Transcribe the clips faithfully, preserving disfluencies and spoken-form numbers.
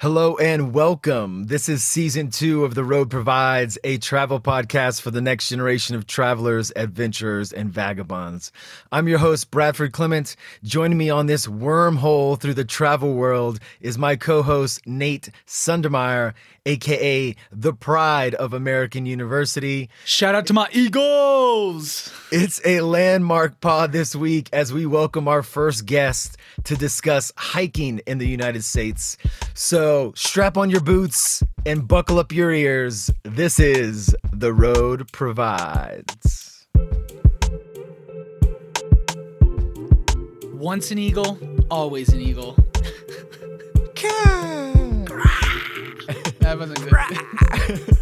Hello and welcome. This is season two of The Road Provides, a travel podcast for the next generation of travelers, adventurers, and vagabonds. I'm your host, Bradford Clement. Joining me on this wormhole through the travel world is my co-host, Nate Sundermeyer, a k a the pride of American University. Shout out to my Eagles! It's a landmark pod this week as we welcome our first guest to discuss hiking in the United States. So So strap on your boots and buckle up your ears. This is The Road Provides. Once an eagle, always an eagle. That wasn't good.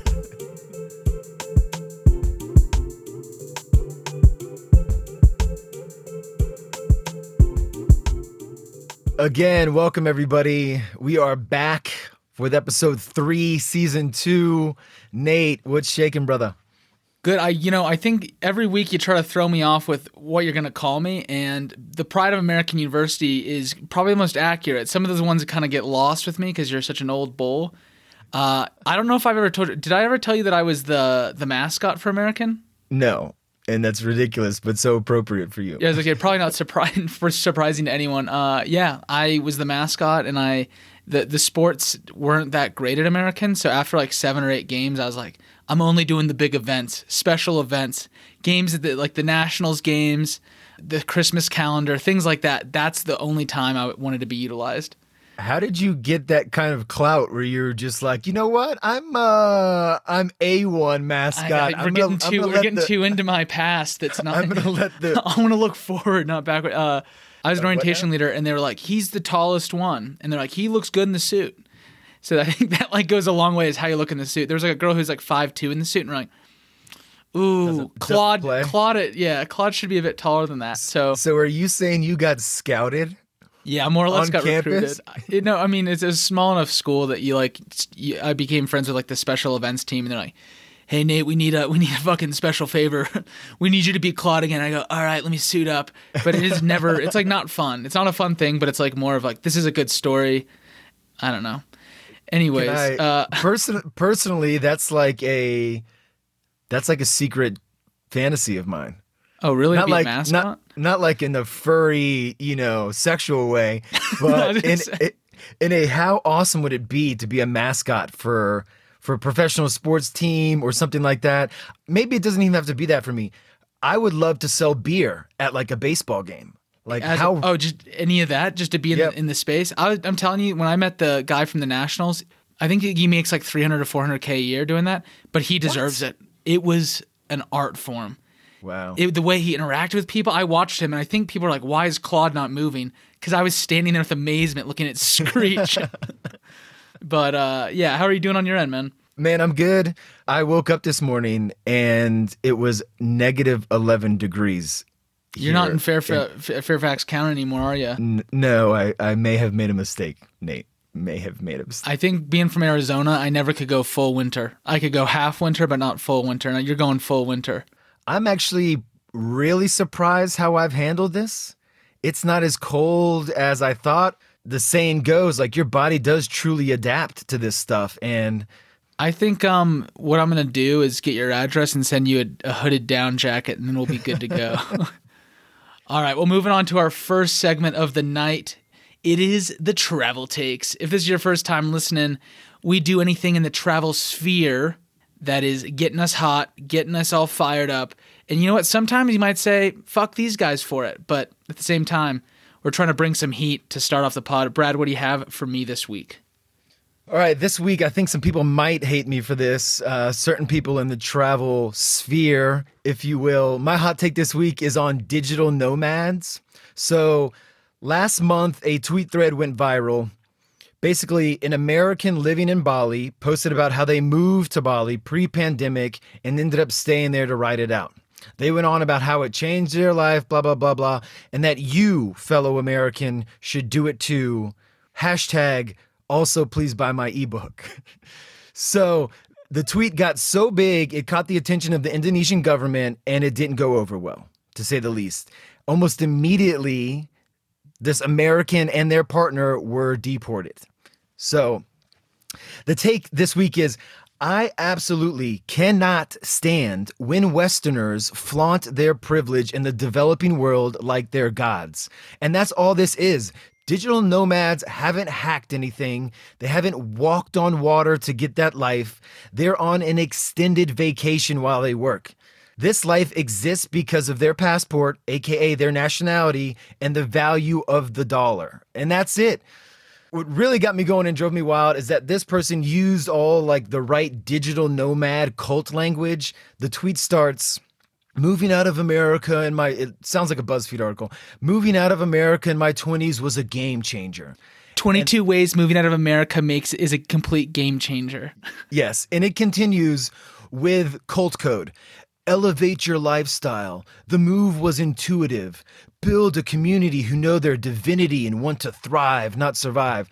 Again, welcome everybody. We are back with episode three, season two. Nate, what's shaking, brother? Good. I, you know, I think every week you try to throw me off with what you're going to call me, and the pride of American University is probably the most accurate. Some of those ones that kind of get lost with me because you're such an old bull. Uh, I don't know if I've ever told you. Did I ever tell you that I was the the mascot for American? No. And that's ridiculous, but so appropriate for you. Yeah, it's okay. Probably not surprising for surprising to anyone. Uh, yeah, I was the mascot, and I the the sports weren't that great at American. So after like seven or eight games, I was like, I'm only doing the big events, special events, games at the, like the Nationals games, the Christmas calendar, things like that. That's the only time I wanted to be utilized. How did you get that kind of clout where you're just like, you know what? I'm uh, I'm A one mascot. I, I, we're I'm getting, gonna, too, we're getting the, too into my past. That's not. I'm gonna let the. I want to look forward, not backward. Uh, I was an orientation leader, and they were like, "He's the tallest one," and they're like, "He looks good in the suit." So I think that like goes a long way is how you look in the suit. There was like a girl who's like five two in the suit, and we're like, "Ooh, doesn't, Claude, doesn't Claude, yeah, Claude should be a bit taller than that." So, so are you saying you got scouted? Yeah, more or less got campus? recruited. You know, I mean, it's a small enough school that you like. You, I became friends with like the special events team, and they're like, "Hey, Nate, we need a we need a fucking special favor. We need you to be Claude again." I go, "All right, let me suit up." But it is never. It's like not fun. It's not a fun thing, but it's like more of like this is a good story. I don't know. Anyways, I, uh, person personally, that's like a that's like a secret fantasy of mine. Oh, really? Not like not, not like in the furry, you know, sexual way, but in it, in a how awesome would it be to be a mascot for for a professional sports team or something like that? Maybe it doesn't even have to be that for me. I would love to sell beer at like a baseball game. Like As, how? Oh, just any of that, just to be in, yep. the, in the space. I, I'm telling you, when I met the guy from the Nationals, I think he makes like three hundred or four hundred K a year doing that, but he deserves what? it. It was an art form. Wow. It, the way he interacted with people, I watched him, and I think people were like, why is Claude not moving? Because I was standing there with amazement looking at Screech. But, uh, yeah, how are you doing on your end, man? Man, I'm good. I woke up this morning, and it was negative eleven degrees. You're not in Fairf- in- Fairfax County anymore, are you? N- no, I, I may have made a mistake, Nate. May have made a mistake. I think being from Arizona, I never could go full winter. I could go half winter, but not full winter. Now you're going full winter. I'm actually really surprised how I've handled this. It's not as cold as I thought. The saying goes, like, your body does truly adapt to this stuff. And I think um, what I'm going to do is get your address and send you a, a hooded down jacket, and then we'll be good to go. All right. Well, moving on to our first segment of the night. It is the travel takes. If this is your first time listening, we do anything in the travel sphere that is getting us hot, getting us all fired up. And you know what? Sometimes you might say, fuck these guys for it. But at the same time, we're trying to bring some heat to start off the pod. Brad, what do you have for me this week? All right. This week, I think some people might hate me for this. Uh, certain people in the travel sphere, if you will. My hot take this week is on digital nomads. So last month, a tweet thread went viral. Basically, an American living in Bali posted about how they moved to Bali pre-pandemic and ended up staying there to ride it out. They went on about how it changed their life, blah, blah, blah, blah, and that you, fellow American, should do it too. Hashtag, also please buy my ebook. So the tweet got so big, it caught the attention of the Indonesian government, and it didn't go over well, to say the least. Almost immediately, this American and their partner were deported. So The take this week is, I absolutely cannot stand when Westerners flaunt their privilege in the developing world like they're gods. And that's all this is. Digital nomads haven't hacked anything. They haven't walked on water to get that life. They're on an extended vacation while they work. This life exists because of their passport, aka their nationality, and the value of the dollar. And that's it. What really got me going and drove me wild is that this person used all like the right digital nomad cult language. The tweet starts, moving out of America in my, it sounds like a BuzzFeed article, moving out of America in my twenties was a game changer. twenty-two and, ways moving out of America makes is a complete game changer. Yes. And it continues with cult code. Elevate your lifestyle. The move was intuitive. Build a community who know their divinity and want to thrive, not survive.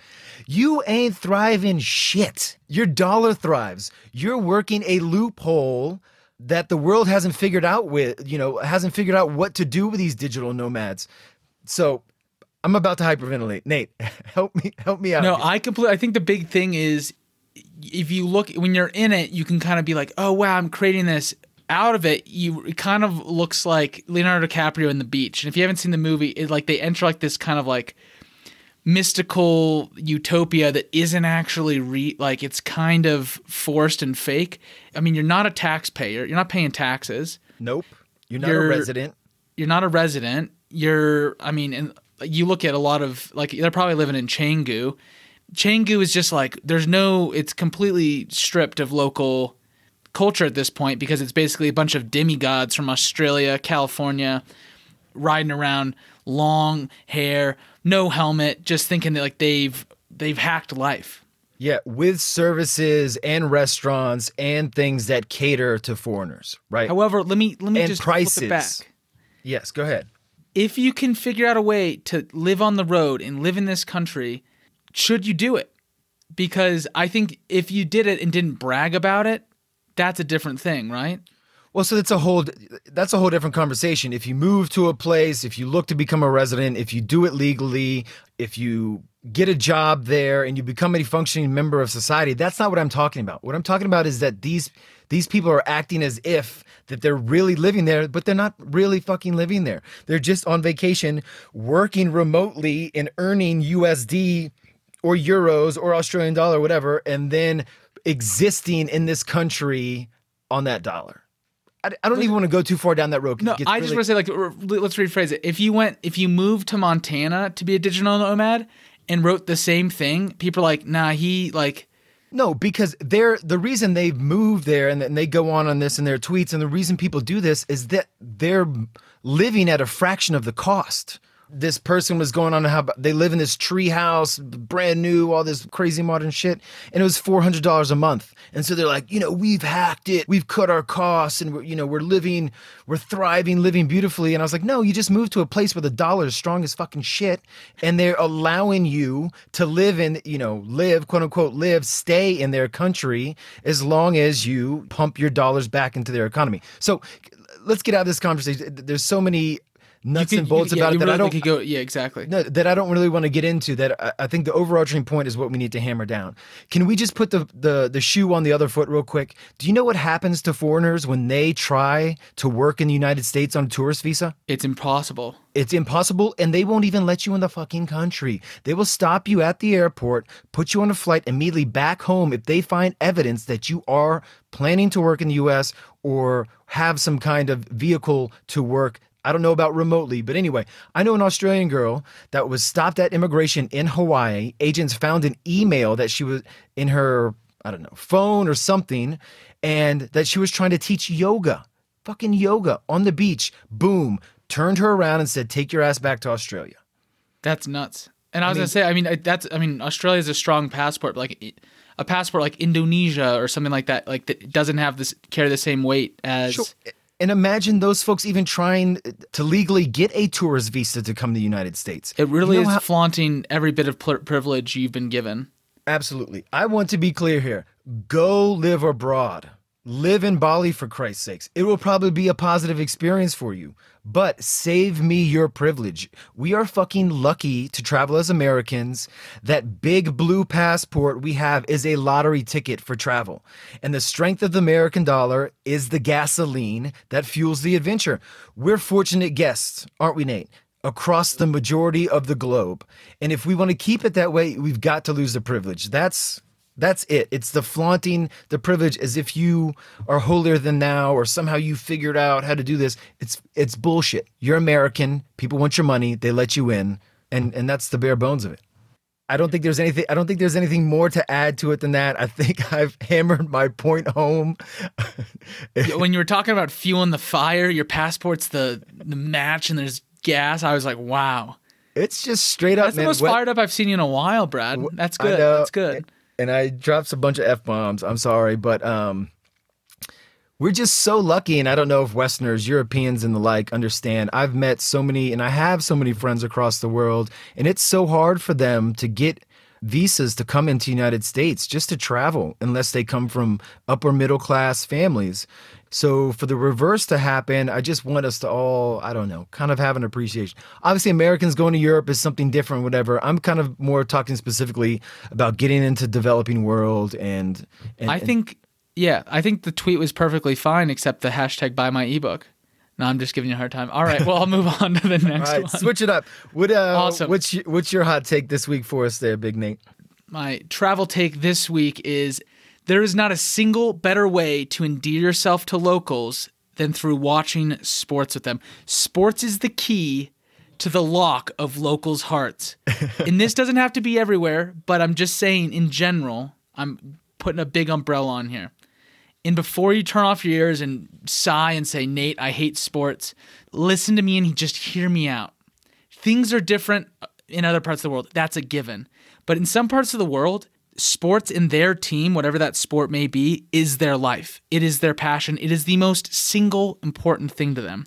You ain't thriving shit. Your dollar thrives. You're working a loophole that the world hasn't figured out with, you know, hasn't figured out what to do with these digital nomads. So I'm about to hyperventilate. Nate, help me, help me out. No, I completely, I think the big thing is if you look, when you're in it, you can kind of be like, oh, wow, I'm creating this. Out of it, you it kind of looks like Leonardo DiCaprio in The Beach. And if you haven't seen the movie, it, like they enter like this kind of like mystical utopia that isn't actually re- like it's kind of forced and fake. I mean, you're not a taxpayer. You're not paying taxes. Nope. You're not you're, a resident. You're not a resident. You're. I mean, and you look at a lot of like they're probably living in Canggu. Canggu is just like there's no. It's completely stripped of local culture at this point because it's basically a bunch of demigods from Australia, California, riding around, long hair, no helmet, just thinking that like they've they've hacked life. Yeah, with services and restaurants and things that cater to foreigners, right? However, let me let me and just prices. Flip it back. Yes, go ahead. If you can figure out a way to live on the road and live in this country, should you do it? Because I think if you did it and didn't brag about it, that's a different thing, right? Well, so that's a whole that's a whole different conversation. If you move to a place, if you look to become a resident, if you do it legally, if you get a job there and you become a functioning member of society, that's not what I'm talking about. What I'm talking about is that these these people are acting as if that they're really living there, but they're not really fucking living there. They're just on vacation, working remotely and earning U S D or euros or Australian dollar, whatever, and then existing in this country on that dollar. I, I don't even want to go too far down that road. No, it gets I really... just want to say, like, let's rephrase it. If you went, if you moved to Montana to be a digital nomad and wrote the same thing, people are like, nah, he like. No, because they're the reason they've moved there and, and they go on on this in their tweets. And the reason people do this is that they're living at a fraction of the cost. This person was going on how they live in this tree house, brand new, all this crazy modern shit. And it was four hundred dollars a month. And so they're like, you know, we've hacked it. We've cut our costs and, we're, you know, we're living, we're thriving, living beautifully. And I was like, no, you just moved to a place where the dollar is strong as fucking shit. And they're allowing you to live in, you know, live, quote unquote, live, stay in their country as long as you pump your dollars back into their economy. So let's get out of this conversation. There's so many nuts could, and bolts you, yeah, about it that really I don't could go, yeah, exactly. No, that I don't really want to get into. That I, I think the overarching point is what we need to hammer down. Can we just put the, the the shoe on the other foot real quick? Do you know what happens to foreigners when they try to work in the United States on a tourist visa? It's impossible. It's impossible, and they won't even let you in the fucking country. They will stop you at the airport, put you on a flight immediately back home if they find evidence that you are planning to work in the U S or have some kind of vehicle to work. I don't know about remotely, but anyway, I know an Australian girl that was stopped at immigration in Hawaii. Agents found an email that she was in her, I don't know, phone or something, and that she was trying to teach yoga, fucking yoga on the beach. Boom, turned her around and said, take your ass back to Australia. That's nuts. And I was I mean, gonna say, I mean, that's, I mean, Australia is a strong passport, but like a passport like Indonesia or something like that, like that doesn't have this, carry the same weight as... Sure. And imagine those folks even trying to legally get a tourist visa to come to the United States. It really you know is how- flaunting every bit of pl- privilege you've been given. Absolutely. I want to be clear here. Go live abroad. Live in Bali, for Christ's sakes. It will probably be a positive experience for you, but save me your privilege. We are fucking lucky to travel as Americans. That big blue passport we have is a lottery ticket for travel. And the strength of the American dollar is the gasoline that fuels the adventure. We're fortunate guests, aren't we, Nate? Across the majority of the globe. And if we want to keep it that way, we've got to lose the privilege. That's... That's it. It's the flaunting the privilege as if you are holier than thou or somehow you figured out how to do this. It's it's bullshit. You're American. People want your money. They let you in. And and that's the bare bones of it. I don't think there's anything I don't think there's anything more to add to it than that. I think I've hammered my point home. When you were talking about fueling the fire, your passport's the, the match and there's gas, I was like, wow. It's just straight up. That's man, the most what, fired up I've seen you in a while, Brad. That's good. That's good. It, And I dropped a bunch of F-bombs. I'm sorry, but um, we're just so lucky. And I don't know if Westerners, Europeans, and the like understand. I've met so many, and I have so many friends across the world, and it's so hard for them to get visas to come into the United States just to travel unless they come from upper middle class families. So for the reverse to happen, I just want us to all, I don't know, kind of have an appreciation. Obviously, Americans going to Europe is something different, whatever. I'm kind of more talking specifically about getting into developing world. And, and I think, and, yeah, I think the tweet was perfectly fine, except the hashtag buy my ebook. No, I'm just giving you a hard time. All right, well, I'll move on to the next all right, one. Switch it up. What, uh, awesome. What's your, what's your hot take this week for us there, Big Nate? My travel take this week is... There is not a single better way to endear yourself to locals than through watching sports with them. Sports is the key to the lock of locals' hearts. And this doesn't have to be everywhere, but I'm just saying in general, I'm putting a big umbrella on here. And before you turn off your ears and sigh and say, Nate, I hate sports, listen to me and just hear me out. Things are different in other parts of the world. That's a given. But in some parts of the world, sports in their team, whatever that sport may be, is their life. It is their passion. It is the most single important thing to them.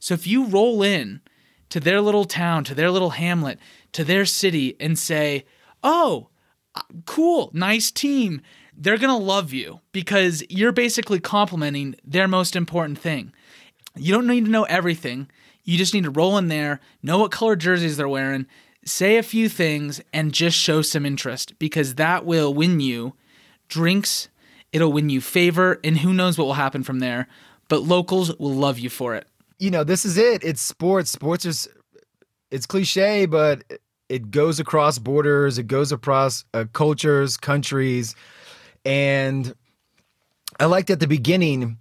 So if you roll in to their little town, to their little hamlet, to their city and say, oh, cool, nice team, they're going to love you because you're basically complimenting their most important thing. You don't need to know everything. You just need to roll in there, know what color jerseys they're wearing, say a few things and just show some interest because that will win you drinks, it'll win you favor, and who knows what will happen from there. But locals will love you for it. You know, this is it. It's sports. Sports is, it's cliche, but it goes across borders. It goes across uh, cultures, countries. And I liked at the beginning,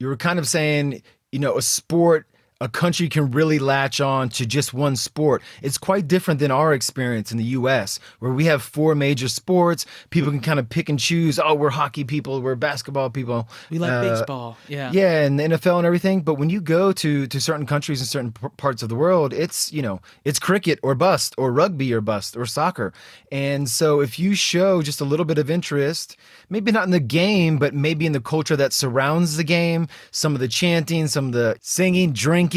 you were kind of saying, you know, a sport, a country can really latch on to just one sport. It's quite different than our experience in the U S where we have four major sports. People can kind of pick and choose. Oh, we're hockey people. We're basketball people. We like uh, baseball. Yeah. Yeah. And the N F L and everything. But when you go to, to certain countries and certain p- parts of the world, it's, you know, it's cricket or bust or rugby or bust or soccer. And so if you show just a little bit of interest, maybe not in the game, but maybe in the culture that surrounds the game, some of the chanting, some of the singing, drinking,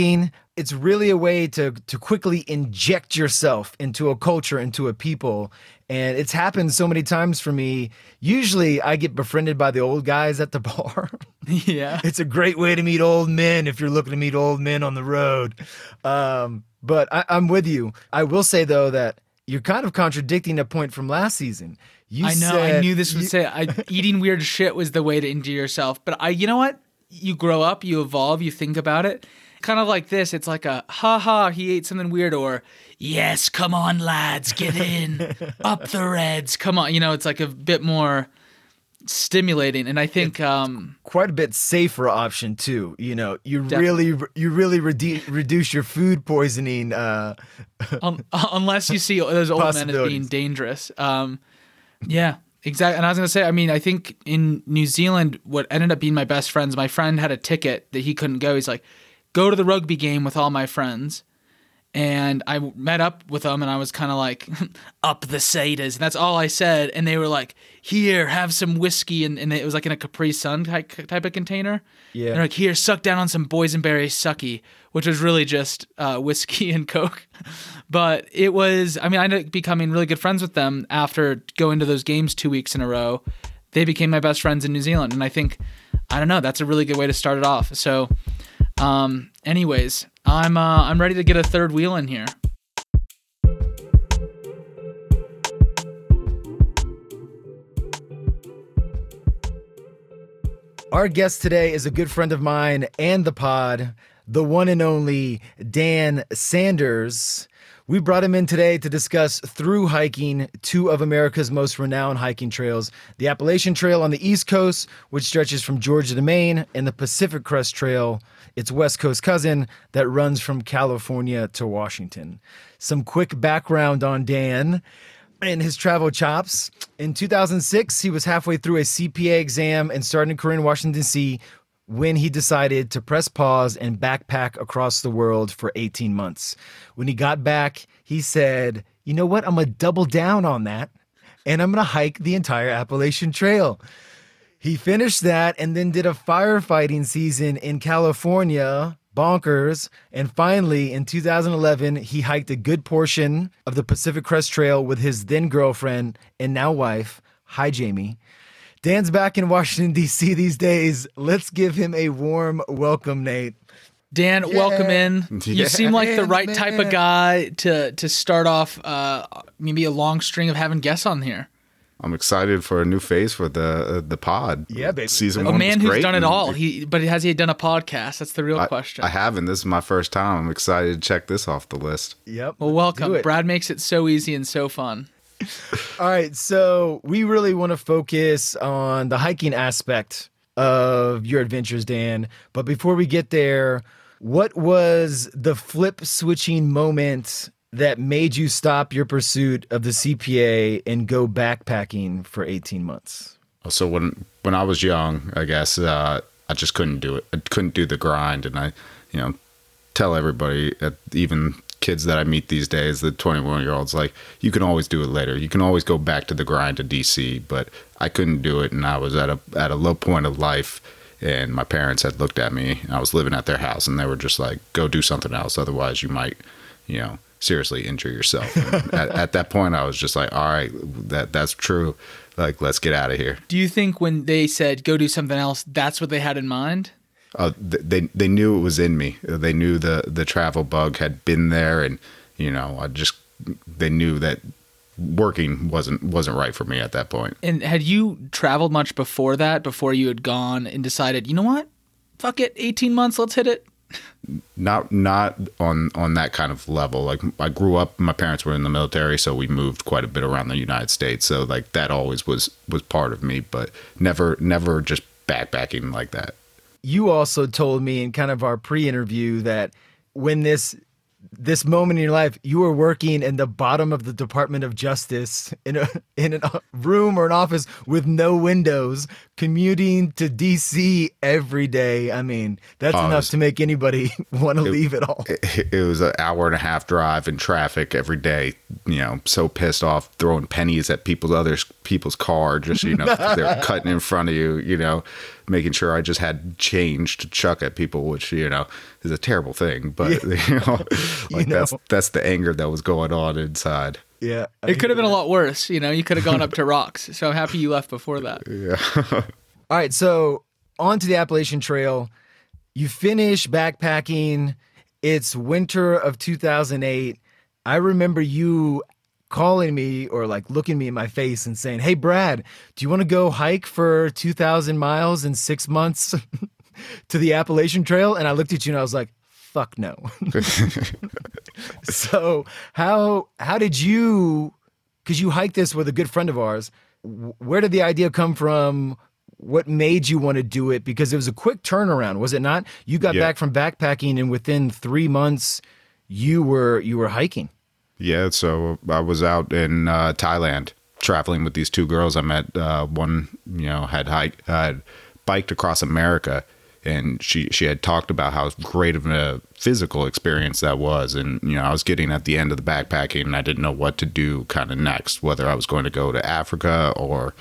it's really a way to to quickly inject yourself into a culture, into a people. And it's happened so many times for me. Usually I get befriended by the old guys at the bar. Yeah. It's a great way to meet old men if you're looking to meet old men on the road. Um, but I, I'm with you. I will say, though, that you're kind of contradicting a point from last season. You I know. Said, I knew this would you... say I, eating weird shit was the way to endear yourself. But I, you know what? You grow up, you evolve, you think about it. Kind of like this, it's like a ha ha, he ate something weird, or yes, come on, lads, get in, up the Reds, come on. You know, it's like a bit more stimulating, and I think um, quite a bit safer option too. You know, you definitely. really, you really redu- reduce your food poisoning, uh, Un- unless you see those old men as being dangerous. Um, yeah, exactly. And I was gonna say, I mean, I think in New Zealand, what ended up being my best friends, my friend had a ticket that he couldn't go. He's like, go to the rugby game with all my friends. And I met up with them and I was kind of like, up the Satas. And that's all I said. And they were like, here, have some whiskey. And, and it was like in a Capri Sun type, type of container. Yeah. They're like, here, suck down on some boysenberry sucky, which was really just uh, whiskey and Coke. But it was, I mean, I ended up becoming really good friends with them after going to those games two weeks in a row. They became my best friends in New Zealand. And I think I don't know. That's a really good way to start it off. So, um, anyways, I'm uh, I'm ready to get a third wheel in here. Our guest today is a good friend of mine and the pod, the one and only Dan Sanders. We brought him in today to discuss through hiking two of America's most renowned hiking trails, the Appalachian Trail on the East Coast, which stretches from Georgia to Maine, and the Pacific Crest Trail, its West Coast cousin, that runs from California to Washington. Some quick background on Dan and his travel chops. In two thousand six, he was halfway through a C P A exam and started a career in Washington, D C when he decided to press pause and backpack across the world for eighteen months. When he got back, he said, you know what? I'm going to double down on that, and I'm going to hike the entire Appalachian Trail. He finished that and then did a firefighting season in California. Bonkers. And finally, in two thousand eleven, he hiked a good portion of the Pacific Crest Trail with his then girlfriend and now wife. Hi, Jamie. Dan's back in Washington, D C these days. Let's give him a warm welcome, Nate. Dan, yeah. Welcome in. You yeah. seem like Dan, the right man. Type of guy to, to start off uh, maybe a long string of having guests on here. I'm excited for a new phase for the uh, the pod. Yeah, baby. Season a one man was who's great done it all. He, but has he done a podcast? That's the real I, question. I haven't. This is my first time. I'm excited to check this off the list. Yep. Well, welcome. Brad makes it so easy and so fun. All right. So we really want to focus on the hiking aspect of your adventures, Dan. But before we get there, what was the flip switching moment that made you stop your pursuit of the C P A and go backpacking for eighteen months? So when when I was young, I guess uh, I just couldn't do it. I couldn't do the grind, and I, you know, tell everybody, even kids that I meet these days, the twenty-one-year-olds, like, you can always do it later. You can always go back to the grind to D C, but I couldn't do it, and I was at a at a low point of life. And my parents had looked at me. I was living at their house, and they were just like, "Go do something else, otherwise you might, you know." Seriously injure yourself. at, at that point, I was just like, all right, that that's true. Like, let's get out of here. Do you think when they said, go do something else, that's what they had in mind? Uh, they they knew it was in me. They knew the, the travel bug had been there. And, you know, I just, they knew that working wasn't, wasn't right for me at that point. And had you traveled much before that, before you had gone and decided, you know what, fuck it, eighteen months, let's hit it? Not not on, on that kind of level. Like, I grew up, my parents were in the military, so we moved quite a bit around the United States. So, like, that always was, was part of me, but never never just backpacking like that. You also told me in kind of our pre-interview that when this this moment in your life, you were working in the bottom of the Department of Justice in a in a room or an office with no windows, commuting to D C every day. I mean, that's um, enough to make anybody want to leave at all. It, it was an hour and a half drive in traffic every day. You know, so pissed off, throwing pennies at people's other people's car, just, you know, they're cutting in front of you, you know, making sure I just had change to chuck at people, which, you know, is a terrible thing. But, yeah. you know, like you know. that's that's the anger that was going on inside. Yeah. I it could have been a lot worse. You know, you could have gone up to rocks. So I'm happy you left before that. Yeah. All right. So on to the Appalachian Trail. You finish backpacking. It's winter of two thousand eight. I remember you calling me or like looking me in my face and saying, hey, Brad, do you want to go hike for two thousand miles in six months to the Appalachian Trail? And I looked at you and I was like, fuck no. So how how did you, because you hiked this with a good friend of ours, where did the idea come from? What made you want to do it? Because it was a quick turnaround, was it not? You got yeah. back from backpacking and within three months you were you were hiking. Yeah, so I was out in uh, Thailand traveling with these two girls I met. Uh, one, you know, had hiked, uh, biked across America, and she, she had talked about how great of a physical experience that was. And, you know, I was getting at the end of the backpacking, and I didn't know what to do kind of next, whether I was going to go to Africa or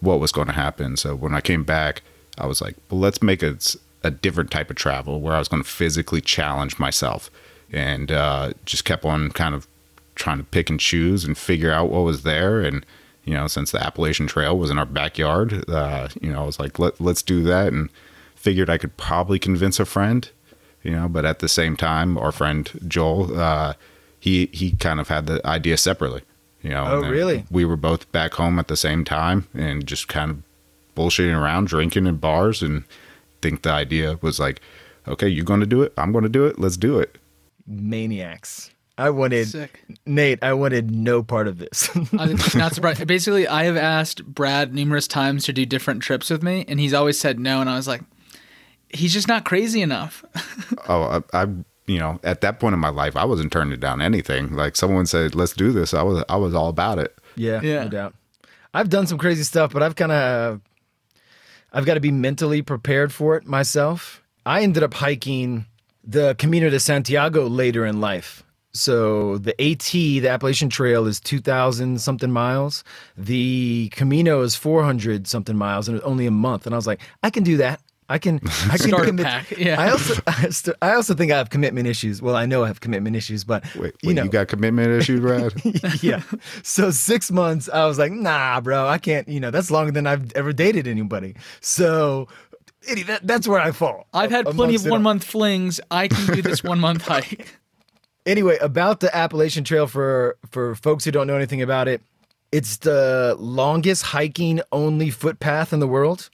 what was going to happen. So when I came back, I was like, well, let's make a, a different type of travel where I was going to physically challenge myself. And uh, just kept on kind of trying to pick and choose and figure out what was there. And, you know, since the Appalachian Trail was in our backyard, uh, you know, I was like, Let, let's do that. And figured I could probably convince a friend, you know, but at the same time, our friend Joel, uh, he, he kind of had the idea separately, you know. Oh, really? We were both back home at the same time and just kind of bullshitting around, drinking in bars, and I think the idea was like, okay, you're going to do it. I'm going to do it. Let's do it. Maniacs. I wanted, Sick. Nate, I wanted no part of this. I'm not surprised. Basically, I have asked Brad numerous times to do different trips with me, and he's always said no. And I was like, he's just not crazy enough. oh, I, I, you know, at that point in my life, I wasn't turning down anything. Like, someone said, let's do this. I was, I was all about it. Yeah, yeah. No doubt. I've done some crazy stuff, but I've kind of, I've got to be mentally prepared for it myself. I ended up hiking the Camino de Santiago later in life. So the AT, the Appalachian Trail, is two thousand something miles. The Camino is four hundred something miles, and only a month. And I was like, I can do that. I can, I can commit. Yeah. I also, I, st- I also think I have commitment issues. Well, I know I have commitment issues, but wait, you wait, know, you got commitment issues, Brad? Yeah. So six months, I was like, nah, bro, I can't. You know, that's longer than I've ever dated anybody. So that, that's where I fall. I've had plenty of one month flings. I can do this one month hike. Anyway, about the Appalachian Trail, for for folks who don't know anything about it, it's the longest hiking only footpath in the world.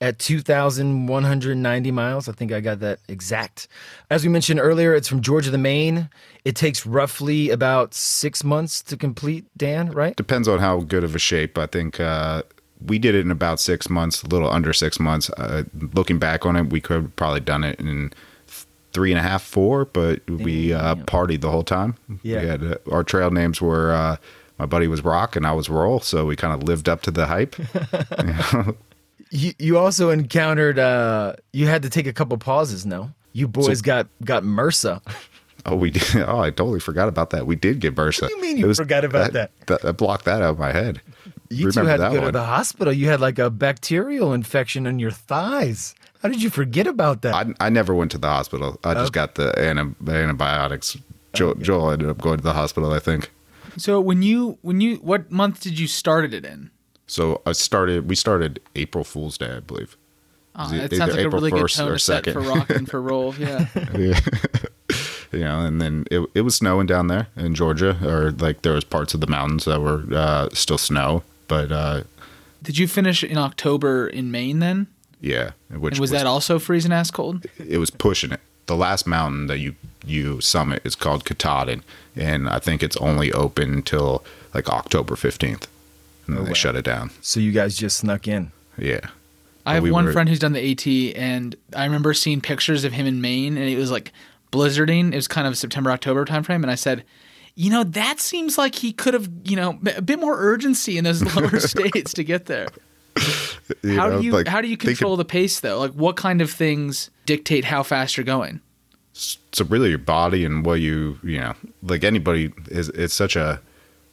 At two thousand one hundred ninety miles. I think I got that exact. As we mentioned earlier, it's from Georgia to Maine. It takes roughly about six months to complete, Dan, right? Depends on how good of a shape. I think uh, we did it in about six months, a little under six months. Uh, looking back on it, we could have probably done it in three and a half, four, but we uh, partied the whole time. Yeah. We had, uh, our trail names were, uh, my buddy was Rock and I was Roll, so we kind of lived up to the hype. You know? You, you also encountered, uh, you had to take a couple pauses, no? You boys so, got, got MRSA. Oh, we did. Oh, I totally forgot about that. We did get MRSA. What do you mean you was, forgot about that? I blocked that out of my head. You Remember two had to go one. to the hospital. You had like a bacterial infection in your thighs. How did you forget about that? I, I never went to the hospital. I just okay. got the anti- antibiotics. Joel, okay. Joel ended up going to the hospital, I think. So when you, when you, what month did you started it in? So I started. We started April Fool's Day, I believe. Oh, it sounds like April a really good tone to set for Rock and for Roll. Yeah. Yeah. You know, and then it it was snowing down there in Georgia, or like there was parts of the mountains that were uh, still snow. But uh, did you finish in October in Maine then? Yeah. Which and was, was that also freezing ass cold? It was pushing it. The last mountain that you you summit is called Katahdin, and I think it's only open until like October fifteenth. And then oh, they wow. shut it down. So you guys just snuck in. Yeah. I but have we one were... friend who's done the AT, and I remember seeing pictures of him in Maine, and it was like blizzarding. It was kind of September, October timeframe. And I said, you know, that seems like he could have, you know, a bit more urgency in those lower states to get there. You how know, do you like, how do you control could... the pace though? Like, what kind of things dictate how fast you're going? So really, your body and what you you know, like anybody is. It's such a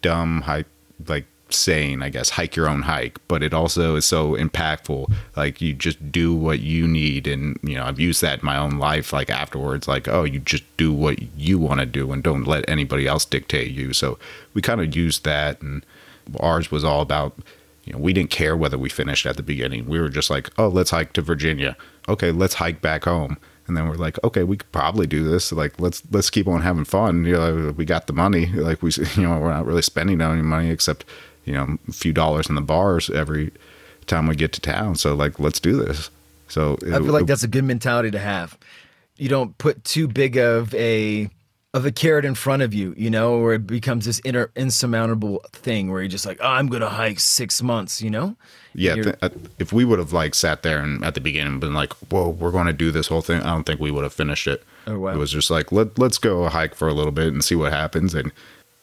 dumb hype, like. saying, I guess, hike your own hike, but it also is so impactful. Like, you just do what you need. And, you know, I've used that in my own life, like afterwards, like, oh, you just do what you want to do and don't let anybody else dictate you. So we kind of used that. And ours was all about, you know, we didn't care whether we finished at the beginning. We were just like, oh, let's hike to Virginia. Okay, let's hike back home. And then we're like, okay, we could probably do this. Like, let's let's keep on having fun. You know, we got the money. Like, we, you know, we're not really spending any money except, you know, a few dollars in the bars every time we get to town. So, like, let's do this. So it, I feel like it, that's a good mentality to have. You don't put too big of a of a carrot in front of you, you know, where it becomes this inter, insurmountable thing where you're just like, oh, I'm going to hike six months, you know? Yeah. Th- if we would have, like, sat there and at the beginning been like, whoa, we're going to do this whole thing, I don't think we would have finished it. Oh, wow. It was just like, Let, let's go hike for a little bit and see what happens. And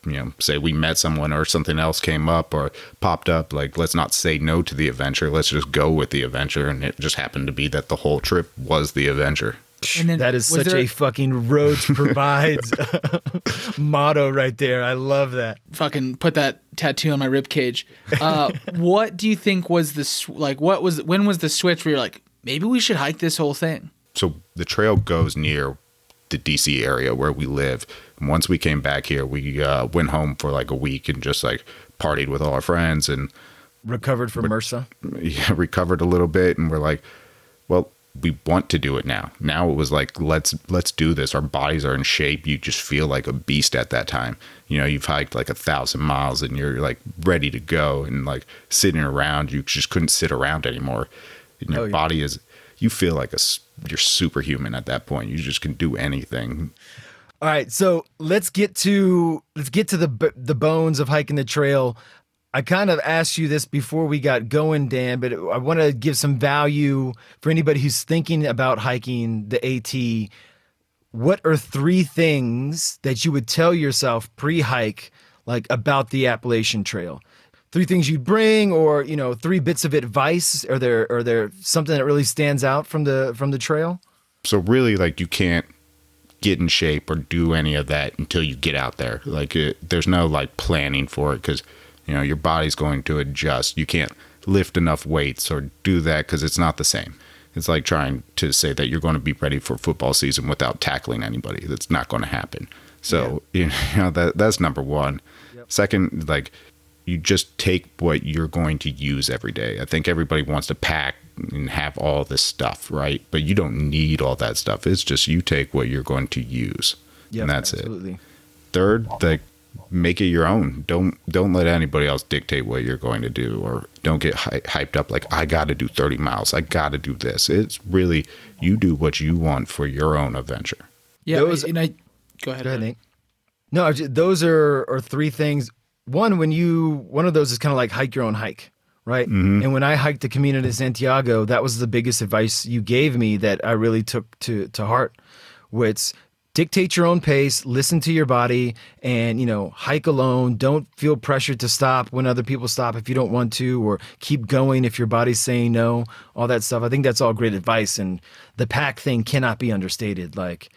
you know, say we met someone or something else came up or popped up, like, let's not say no to the adventure. Let's just go with the adventure. And it just happened to be that the whole trip was the adventure. And then, that is such there... a fucking Roads Provides motto right there. I love that. Fucking put that tattoo on my ribcage. Uh, what do you think was the, like, what was, when was the switch where you're like, maybe we should hike this whole thing? So the trail goes near the D C area where we live. And once we came back here, we uh, went home for like a week and just like partied with all our friends and recovered from re- MRSA. Yeah, recovered a little bit. And we're like, well, we want to do it now. Now it was like, let's let's do this. Our bodies are in shape. You just feel like a beast at that time. You know, you've hiked like a thousand miles and you're like ready to go, and like sitting around, you just couldn't sit around anymore. And your oh, yeah. body is, you feel like a, you're superhuman at that point. You just can do anything. All right, so let's get to let's get to the the bones of hiking the trail. I kind of asked you this before we got going, Dan, but I want to give some value for anybody who's thinking about hiking the A T. What are three things that you would tell yourself pre-hike, like about the Appalachian Trail? Three things you'd bring, or, you know, three bits of advice. Are there are there something that really stands out from the from the trail? So really, like, you can't get in shape or do any of that until you get out there. Like, it, there's no like planning for it, because, you know, your body's going to adjust. You can't lift enough weights or do that because it's not the same. It's like trying to say that you're going to be ready for football season without tackling anybody. That's not going to happen. So, yeah. you know, that that's number one. Yep. Second, like, you just take what you're going to use every day. I think everybody wants to pack and have all this stuff, right? But you don't need all that stuff. It's just you take what you're going to use. Yep, and that's absolutely. it. Third, like, make it your own. Don't don't let anybody else dictate what you're going to do, or don't get hy- hyped up like, I got to do thirty miles. I got to do this. It's really, you do what you want for your own adventure. Yeah, those, and I go ahead, go ahead Nate. No, those are are three things. One, when you one of those is kind of like hike your own hike, right? Mm-hmm. And when I hiked the Camino de Santiago, that was the biggest advice you gave me that I really took to to heart. Which dictate your own pace, listen to your body, and, you know, hike alone. Don't feel pressured to stop when other people stop if you don't want to, or keep going if your body's saying no, all that stuff. I think that's all great advice, and the pack thing cannot be understated. Like,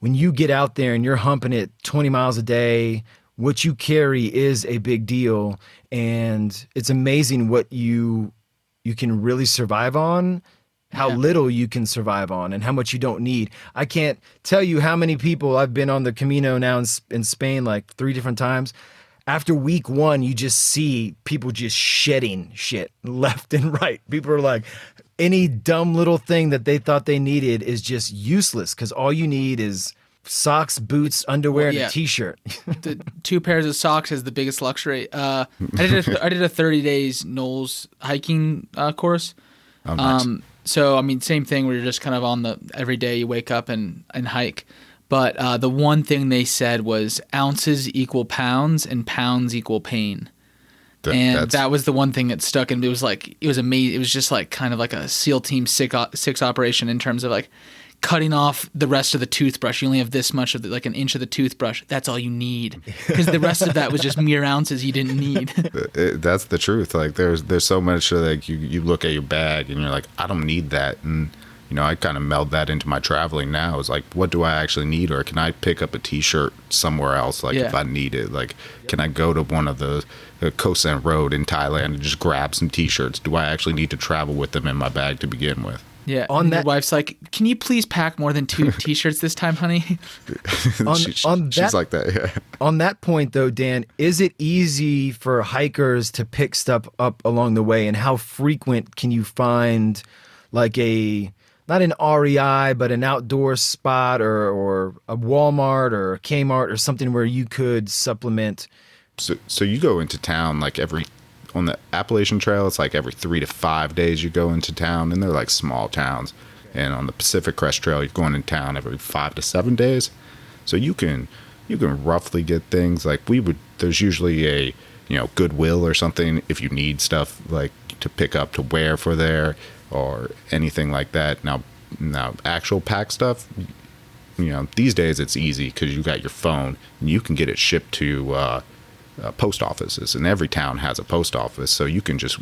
when you get out there and you're humping it twenty miles a day, what you carry is a big deal, and it's amazing what you you can really survive on. How yeah. little you can survive on, and how much you don't need. I can't tell you how many people I've been on the Camino now in, in Spain, like three different times. After week one, you just see people just shedding shit left and right. People are like, any dumb little thing that they thought they needed is just useless, because all you need is socks, boots, underwear, well, yeah. and a T-shirt. The two pairs of socks is the biggest luxury. Uh, I did a, I did a thirty days Knowles hiking uh, course. Oh, nice. Um, So, I mean, same thing where you're just kind of on the every day you wake up and, and hike. But uh, the one thing they said was ounces equal pounds and pounds equal pain. Th- and that was the one thing that stuck. And it was like, it was amazing. It was just like kind of like a SEAL Team six, o- six operation in terms of like cutting off the rest of the toothbrush. You only have this much of the, like an inch of the toothbrush. That's all you need. Because the rest of that was just mere ounces you didn't need. That's the truth. Like, there's there's so much, like, you, you look at your bag and you're like, I don't need that. And, you know, I kind of meld that into my traveling now. It's like, what do I actually need? Or can I pick up a T-shirt somewhere else? Like, yeah. if I need it, like, can I go to one of the Koh San Road in Thailand and just grab some T-shirts? Do I actually need to travel with them in my bag to begin with? Yeah, on and that, your wife's like, can you please pack more than two T-shirts this time, honey? on, she, she, on that, she's like that, yeah. On that point, though, Dan, is it easy for hikers to pick stuff up along the way? And how frequent can you find, like, a, not an R E I, but an outdoor spot, or, or a Walmart or a Kmart or something where you could supplement? So, so you go into town, like, every... on the Appalachian Trail, it's like every three to five days you go into town, and they're like small towns. And on the Pacific Crest Trail, you're going in town every five to seven days. So you can you can roughly get things. Like, we would, there's usually a, you know, Goodwill or something if you need stuff like to pick up to wear for there or anything like that. Now, now actual pack stuff, you know, these days it's easy because you got your phone and you can get it shipped to, uh, Uh, post offices, and every town has a post office, so you can just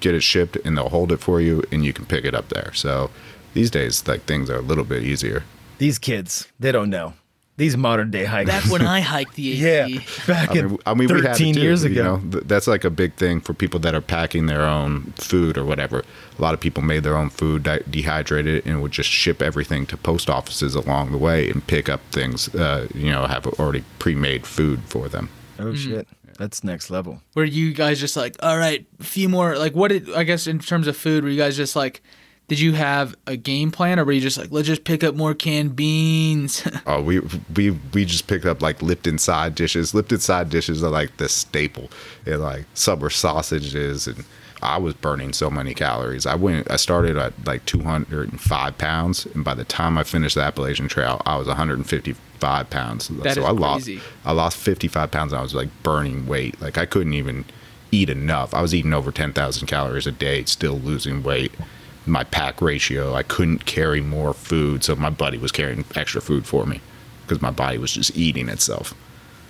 get it shipped and they'll hold it for you and you can pick it up there. So these days, like, things are a little bit easier. These kids, they don't know. These modern day hikers. Back when I hiked the A T. Yeah, back I mean, I mean, thirteen do, years ago. You know, th- that's like a big thing for people that are packing their own food or whatever. A lot of people made their own food, de- dehydrated it, and would just ship everything to post offices along the way and pick up things, uh, you know, have already pre-made food for them. Oh, shit. Mm. That's next level. Were you guys just like, all right, a few more, like, what did, I guess in terms of food, were you guys just like Did you have a game plan, or were you just like, let's just pick up more canned beans? Oh, we we we just picked up like Lipton side dishes. Lipton side dishes are like the staple, and like summer sausages. And I was burning so many calories. I went. I started at like two hundred five pounds, and by the time I finished the Appalachian Trail, I was one hundred fifty-five pounds. That so is I lost. Crazy. I lost fifty-five pounds. And I was like burning weight. Like I couldn't even eat enough. I was eating over ten thousand calories a day, still losing weight. My pack ratio, I couldn't carry more food, so my buddy was carrying extra food for me because my body was just eating itself.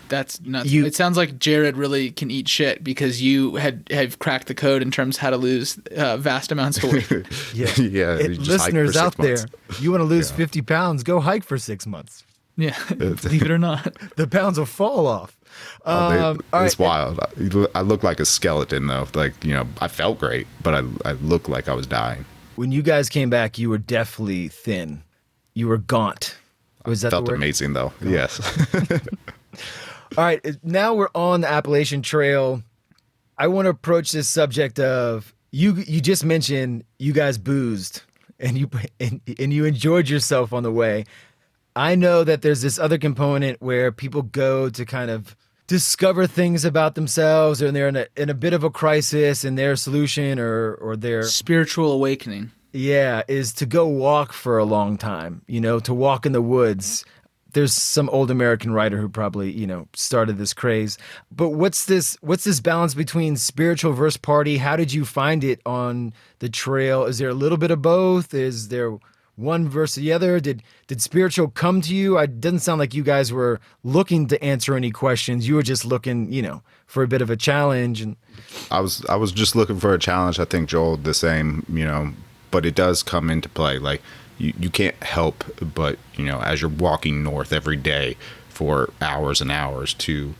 That's nuts. You, it sounds like Jared really can eat shit because you had have cracked the code in terms of how to lose uh, vast amounts of weight. yeah, yeah. It, listeners out months. there, you want to lose yeah. fifty pounds, go hike for six months. Yeah, believe it or not. The pounds will fall off. Um, oh, they, it's right. wild. I look like a skeleton, though. Like, you know, I felt great, but I, I looked like I was dying. When you guys came back, you were definitely thin. You were gaunt. Was that the word? Felt amazing, though. Gaunt. Yes. All right. Now we're on the Appalachian Trail. I want to approach this subject of you. You just mentioned you guys boozed and you and, and you enjoyed yourself on the way. I know that there's this other component where people go to kind of discover things about themselves, or they're in a in a bit of a crisis, and their solution or or their spiritual awakening yeah is to go walk for a long time, you know, to walk in the woods. There's some old American writer who probably, you know, started this craze. But what's this what's this balance between spiritual versus party? How did you find it on the trail? Is there a little bit of both? Is there one versus the other? Did did spiritual come to you? It doesn't sound like you guys were looking to answer any questions. You were just looking, you know, for a bit of a challenge. And I was I was just looking for a challenge. I think Joel the same, you know, but it does come into play. Like you, you can't help but, you know, as you're walking north every day for hours and hours, to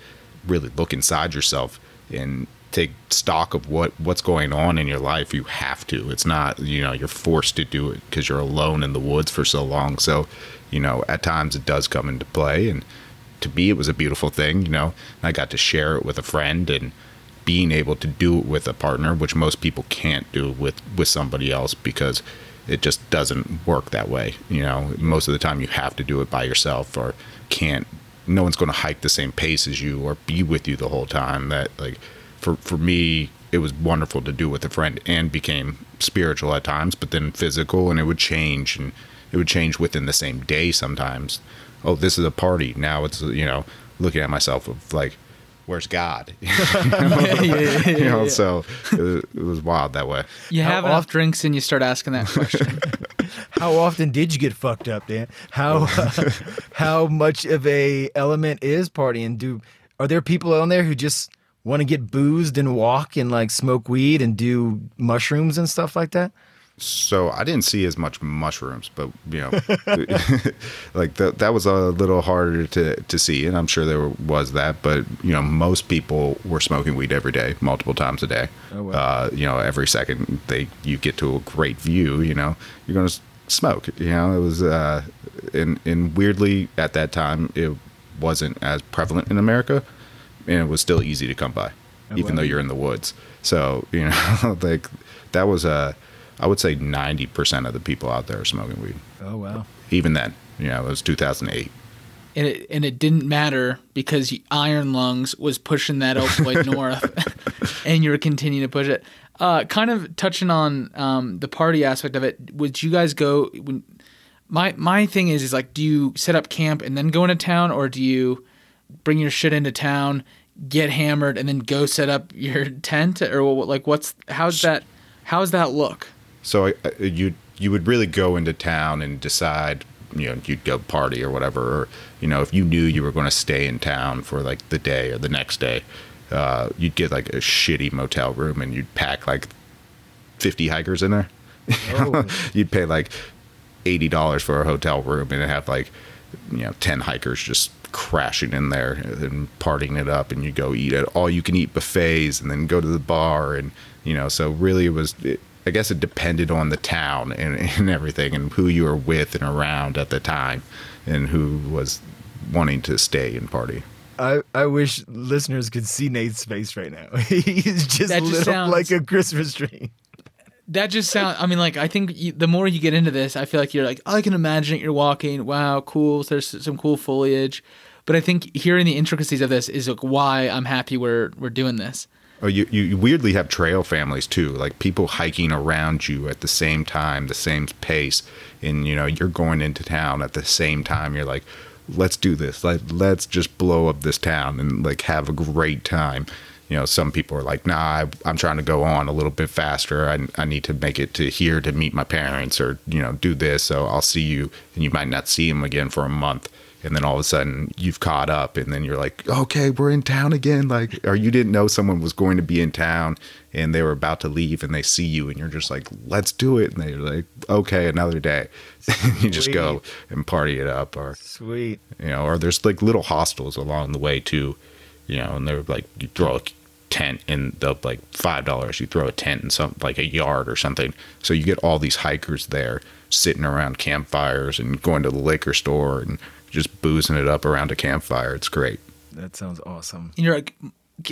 really look inside yourself and take stock of what what's going on in your life. You have to. It's not, you know, you're forced to do it because you're alone in the woods for so long. So, you know, at times it does come into play, and to me it was a beautiful thing, you know. I got to share it with a friend, and being able to do it with a partner, which most people can't do with with somebody else because it just doesn't work that way. You know, most of the time you have to do it by yourself, or can't, no one's going to hike the same pace as you or be with you the whole time. That, like, For for me, it was wonderful to do with a friend, and became spiritual at times, but then physical, and it would change, and it would change within the same day sometimes. Oh, this is a party. Now it's, you know, looking at myself of like, where's God? you know, yeah, yeah, yeah, you know yeah. So it was, it was wild that way. You have How enough often? drinks and you start asking that question. How often did you get fucked up, Dan? How uh, how much of a element is partying? Do are there people on there who just want to get boozed and walk and like smoke weed and do mushrooms and stuff like that? So I didn't see as much mushrooms, but you know, like the, that was a little harder to, to see. And I'm sure there was that, but you know, most people were smoking weed every day, multiple times a day. Oh, wow. Uh, you know, every second they, you get to a great view, you know, you're going to smoke, you know, it was, uh, and, and weirdly at that time, it wasn't as prevalent in America. And it was still easy to come by, oh, even wow. though you're in the woods. So, you know, like that was, a, I would say ninety percent of the people out there are smoking weed. Oh, wow. Even then, you know, it was two thousand eight. And it, and it didn't matter because Iron Lungs was pushing that opioid north and you were continuing to push it. Uh, kind of touching on um, the party aspect of it, would you guys go – my my thing is, is like, do you set up camp and then go into town, or do you – bring your shit into town, get hammered, and then go set up your tent? Or like, what's how's that? How's that look? So uh, you you would really go into town and decide, you know, you'd go party or whatever. Or, you know, if you knew you were going to stay in town for like the day or the next day, uh, you'd get like a shitty motel room and you'd pack like fifty hikers in there. Oh. You'd pay like eighty dollars for a hotel room and have like, you know, ten hikers just crashing in there and partying it up, and you go eat at all you can eat buffets and then go to the bar. And, you know, so really it was, it, I guess it depended on the town and, and everything, and who you were with and around at the time, and who was wanting to stay and party. I, I wish listeners could see Nate's face right now. He's just, just lit sounds- up like a Christmas tree. That just sounds, I mean, like, I think you, the more you get into this, I feel like you're like, oh, I can imagine it. You're walking. Wow, cool. So there's some cool foliage. But I think hearing the intricacies of this is like why I'm happy we're we're doing this. Oh, you, you weirdly have trail families, too, like people hiking around you at the same time, the same pace. And, you know, you're going into town at the same time. You're like, let's do this. Let, let's just blow up this town and, like, have a great time. You know, some people are like, nah, I, I'm trying to go on a little bit faster. I, I need to make it to here to meet my parents or, you know, do this. So I'll see you. And you might not see them again for a month. And then all of a sudden you've caught up and then you're like, okay, we're in town again. Like, or you didn't know someone was going to be in town and they were about to leave and they see you and you're just like, let's do it. And they're like, okay, another day. You just go and party it up or, sweet, you know, or there's like little hostels along the way too, you know, and they're like, you throw a tent in the like five dollars, you throw a tent in some like a yard or something. So you get all these hikers there sitting around campfires and going to the liquor store and just boozing it up around a campfire. It's great. That sounds awesome. And you're like,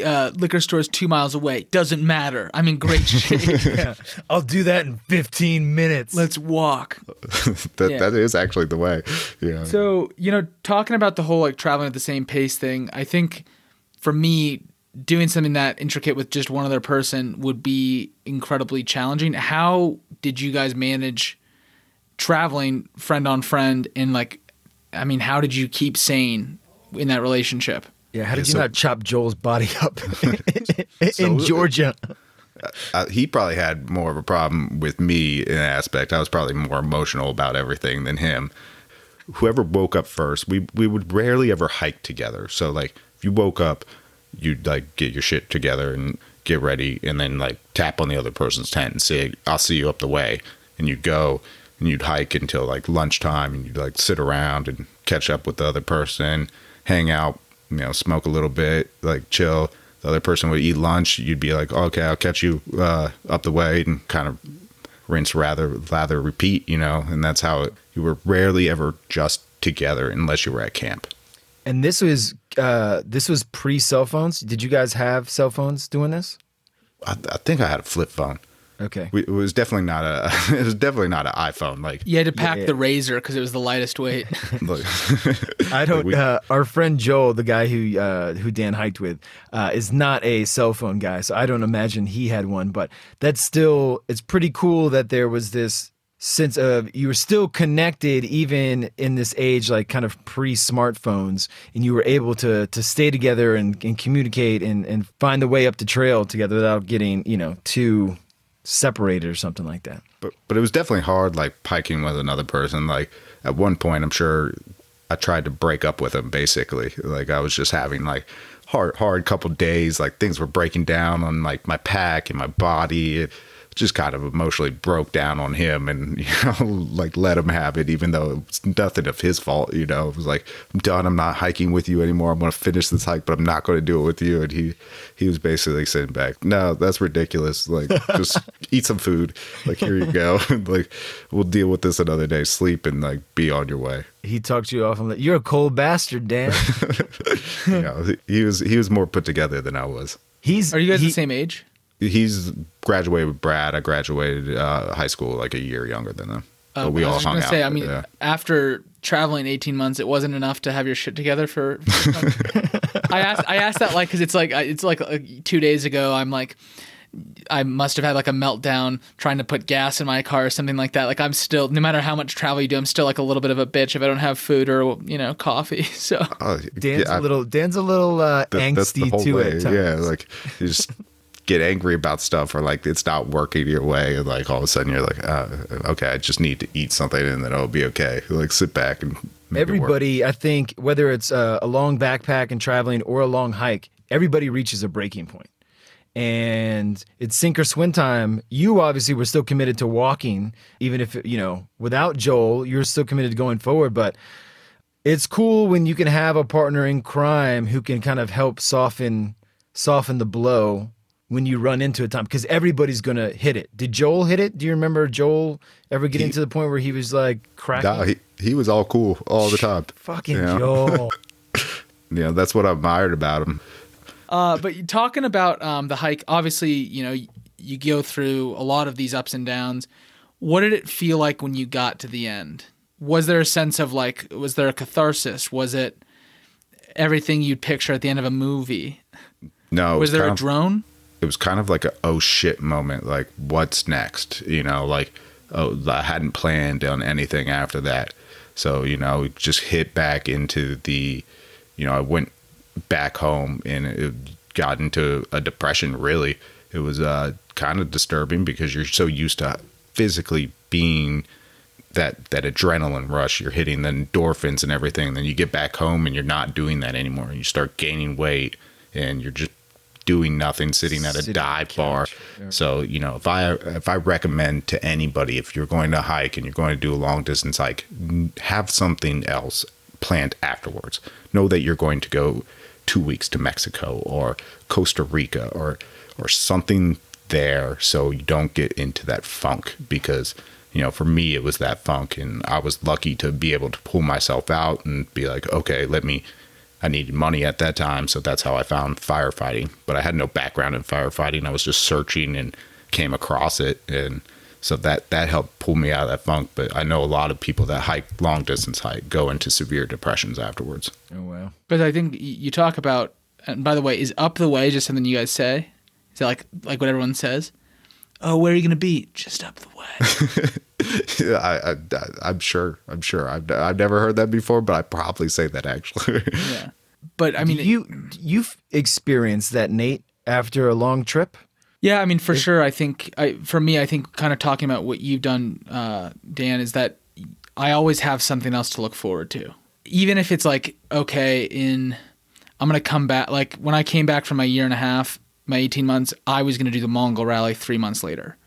uh, liquor store is two miles away. Doesn't matter. I'm in great shape. Yeah. I'll do that in fifteen minutes. Let's walk. that, yeah. that is actually the way. Yeah. So, you know, talking about the whole like traveling at the same pace thing, I think for me, doing something that intricate with just one other person would be incredibly challenging. How did you guys manage traveling friend on friend and like, I mean, how did you keep sane in that relationship? Yeah, how did yeah, so, you not chop Joel's body up in, in, so, in Georgia? Uh, he probably had more of a problem with me in that aspect. I was probably more emotional about everything than him. Whoever woke up first, we we would rarely ever hike together. So, like, if you woke up, you'd, like, get your shit together and get ready and then, like, tap on the other person's tent and say, I'll see you up the way. And you'd go. And you'd hike until like lunchtime and you'd like sit around and catch up with the other person, hang out, you know, smoke a little bit, like chill. The other person would eat lunch. You'd be like, okay, I'll catch you uh, up the way and kind of rinse, rather, lather, repeat, you know. And that's how it, you were rarely ever just together unless you were at camp. And this was, uh, this was pre-cell phones. Did you guys have cell phones doing this? I, I think I had a flip phone. Okay. We, it was definitely not a. It was definitely not an iPhone. Like you had to pack yeah, yeah. the razor because it was the lightest weight. Look, I don't. We, uh, our friend Joel, the guy who uh, who Dan hiked with, uh, is not a cell phone guy, so I don't imagine he had one. But that's still. It's pretty cool that there was this sense of you were still connected even in this age, like kind of pre-smartphones, and you were able to to stay together and, and communicate and and find the way up the trail together without getting you know too. separated or something like that. But but it was definitely hard, like, hiking with another person. Like, at one point, I'm sure I tried to break up with him, basically. Like, I was just having, like, hard, hard couple days. Like, things were breaking down on, like, my pack and my body. It just kind of emotionally broke down on him and, you know, like, let him have it, even though it was nothing of his fault, you know. It was like, I'm done. I'm not hiking with you anymore. I'm going to finish this hike, but I'm not going to do it with you. And he... He was basically sitting back, no, that's ridiculous. Like, just eat some food. Like, here you go. Like, we'll deal with this another day. Sleep and, like, be on your way. He talked you off. I'm like, you're a cold bastard, Dan. You know, he was he was more put together than I was. He's. Are you guys he, the same age? He's graduated with Brad. I graduated uh, high school like a year younger than him. Uh, but we I was all hung gonna out. Say, I mean, yeah. After traveling eighteen months, it wasn't enough to have your shit together for. I asked. I asked that like because it's like it's like uh, two days ago. I'm like, I must have had like a meltdown trying to put gas in my car or something like that. Like I'm still, no matter how much travel you do, I'm still like a little bit of a bitch if I don't have food or you know coffee. So oh, Dan's yeah, a little. Dan's a little uh, the, angsty too at times. Yeah, like you just get angry about stuff or like it's not working your way. And like all of a sudden you're like, uh, okay, I just need to eat something and then I'll be okay. Like sit back and. Everybody, I think, whether it's a, a long backpack and traveling or a long hike, everybody reaches a breaking point. And it's sink or swim time. You obviously were still committed to walking, even if, you know, without Joel, you're still committed to going forward. But it's cool when you can have a partner in crime who can kind of help soften soften the blow when you run into a time, because everybody's going to hit it. Did Joel hit it? Do you remember Joel ever getting he, to the point where he was like cracking? Nah, he, he was all cool all the time. Fucking you know? Joel. Yeah, that's what I admired about him. Uh, but talking about um, the hike, obviously, you know, you go through a lot of these ups and downs. What did it feel like when you got to the end? Was there a sense of like, was there a catharsis? Was it everything you'd picture at the end of a movie? No. Was there a drone? It was kind of like a, oh shit moment. Like, what's next? You know, like, oh, I hadn't planned on anything after that. So, you know, just hit back into the, you know, I went back home and it got into a depression, really. It was uh, kind of disturbing because you're so used to physically being that that adrenaline rush. You're hitting the endorphins and everything. And then you get back home and you're not doing that anymore. You start gaining weight and you're just doing nothing, sitting at a dive bar. Yeah. So, you know, if I if I recommend to anybody, if you're going to hike and you're going to do a long distance hike, have something else planned afterwards. Know that you're going to go two weeks to Mexico or Costa Rica or or something there, so you don't get into that funk, because, you know, for me, it was that funk, and I was lucky to be able to pull myself out and be like, okay, let me, I needed money at that time, so that's how I found firefighting. But I had no background in firefighting. I was just searching and came across it, and so that, that helped pull me out of that funk. But I know a lot of people that hike, long-distance hike, go into severe depressions afterwards. Oh, wow. But I think you talk about, and by the way, is up the way just something you guys say? Is that like, like what everyone says? Oh, where are you going to be? Just up the way. yeah, I, I, I'm sure. I'm sure. I've, I've never heard that before, but I probably say that actually. yeah. But I mean, do you, it, you've experienced that, Nate, after a long trip? Yeah. I mean, for it, sure. I think I, for me, I think kind of talking about what you've done, uh, Dan, is that I always have something else to look forward to. Even if it's like, okay, in, I'm going to come back. Like when I came back from my year and a half, my eighteen months, I was going to do the Mongol Rally three months later.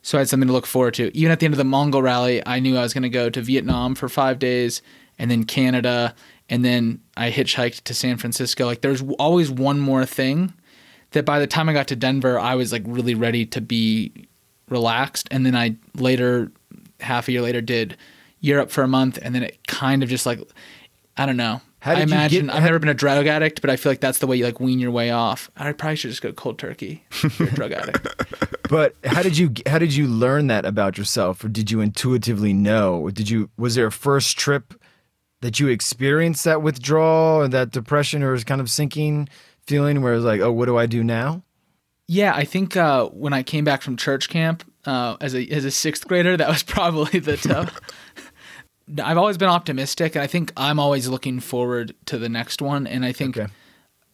So I had something to look forward to. Even at the end of the Mongol Rally, I knew I was going to go to Vietnam for five days and then Canada. And then I hitchhiked to San Francisco. Like there's always one more thing that by the time I got to Denver, I was like really ready to be relaxed. And then I later, half a year later, did Europe for a month. And then it kind of just like, I don't know. How did I imagine, you get, I've how, never been a drug addict, but I feel like that's the way you like wean your way off. I probably should just go cold turkey if you're a drug addict. But how did you how did you learn that about yourself, or did you intuitively know? Did you was there a first trip that you experienced that withdrawal or that depression or kind of sinking feeling where it was like, oh, what do I do now? Yeah, I think uh, when I came back from church camp uh, as a as a sixth grader, that was probably the tough. I've always been optimistic, and I think I'm always looking forward to the next one. And I think okay.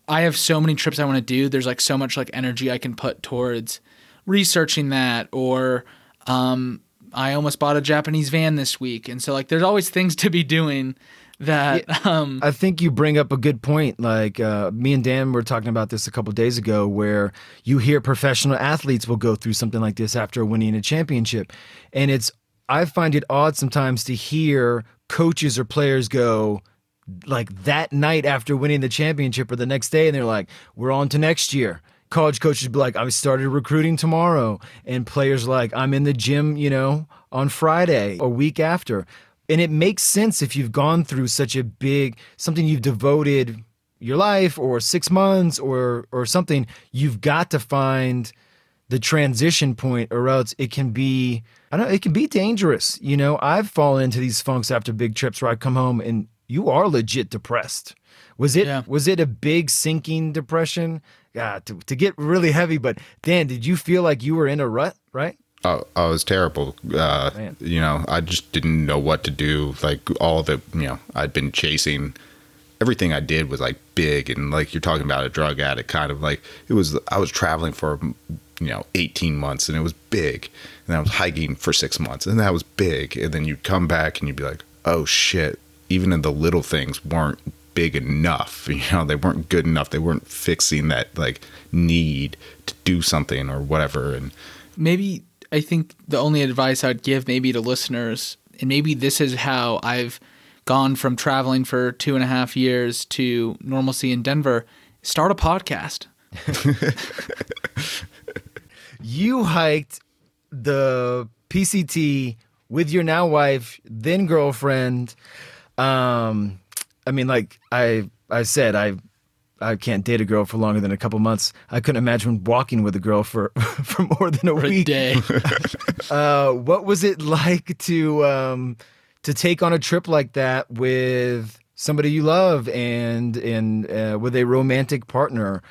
I have so many trips I want to do. There's like so much like energy I can put towards researching that, or um, I almost bought a Japanese van this week. And so like there's always things to be doing that. Yeah, um, I think you bring up a good point. Like uh, me and Dan were talking about this a couple of days ago, where you hear professional athletes will go through something like this after winning a championship. And it's I find it odd sometimes to hear coaches or players go like that night after winning the championship or the next day, and they're like, we're on to next year. College coaches be like, I started recruiting tomorrow. And players like, I'm in the gym, you know, on Friday or week after. And it makes sense if you've gone through such a big, something you've devoted your life or six months or or something, you've got to find the transition point, or else it can be, I don't know, it can be dangerous. You know, I've fallen into these funks after big trips where I come home and you are legit depressed. Was it, yeah. was it a big sinking depression? Yeah, to, to get really heavy, but Dan, did you feel like you were in a rut, right? Oh, I was terrible. Uh, Man. You know, I just didn't know what to do. Like all of it, you know, I'd been chasing. Everything I did was like big. And like, you're talking about a drug addict, kind of like it was, I was traveling for you know, eighteen months, and it was big. And I was hiking for six months, and that was big. And then you'd come back and you'd be like, oh shit, even in the little things weren't big enough. You know, they weren't good enough. They weren't fixing that like need to do something or whatever. And maybe I think the only advice I'd give maybe to listeners, and maybe this is how I've gone from traveling for two and a half years to normalcy in Denver, start a podcast. You hiked the P C T with your now wife, then girlfriend. Um, I mean, like I I said, I I can't date a girl for longer than a couple months. I couldn't imagine walking with a girl for, for more than a for week. A day. uh, what was it like to um, to take on a trip like that with somebody you love and and uh, with a romantic partner?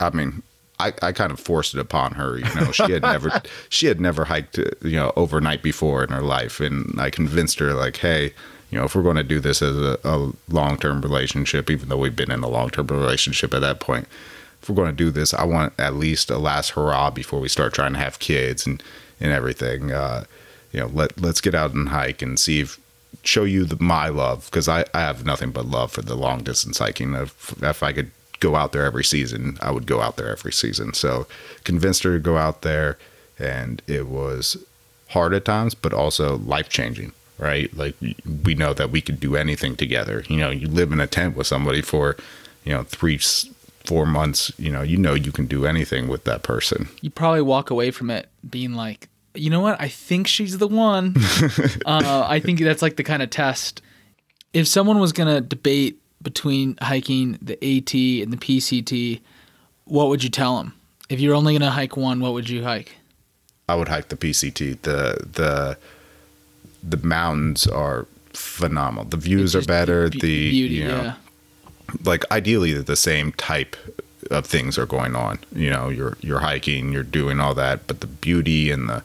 I mean, I, I kind of forced it upon her. You know, she had never she had never hiked you know overnight before in her life, and I convinced her like, hey. You know, if we're going to do this as a, a long-term relationship, even though we've been in a long-term relationship at that point, if we're going to do this, I want at least a last hurrah before we start trying to have kids and, and everything. Uh, you know, let, let's get out and hike and see if, show you the, my love, because I, I have nothing but love for the long-distance hiking. If, if I could go out there every season, I would go out there every season. So convinced her to go out there, and it was hard at times, but also life-changing. Right? Like, we know that we could do anything together. You know, you live in a tent with somebody for, you know, three, four months, you know, you know, you can do anything with that person. You probably walk away from it being like, you know what? I think she's the one. uh, I think that's like the kind of test. If someone was going to debate between hiking the A T and the P C T, what would you tell them? If you're only going to hike one, what would you hike? I would hike the P C T, the, the, the mountains are phenomenal. The views are better. Be- the beauty, you know, yeah. Like ideally, the same type of things are going on. You know, you're you're hiking, you're doing all that, but the beauty and the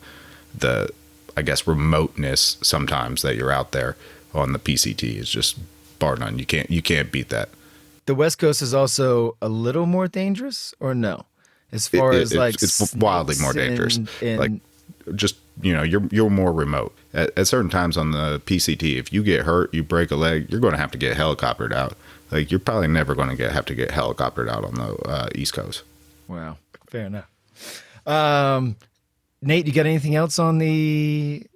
the I guess remoteness sometimes that you're out there on the P C T is just bar none. You can't you can't beat that. The West Coast is also a little more dangerous, or no? As far it, it, as it, like it's wildly more dangerous. And, and, like just. You know, you're you're more remote. At, at certain times on the P C T, if you get hurt, you break a leg, you're going to have to get helicoptered out. Like, you're probably never going to get have to get helicoptered out on the uh, East Coast. Wow. Fair enough. Um, Nate, you got anything else on the...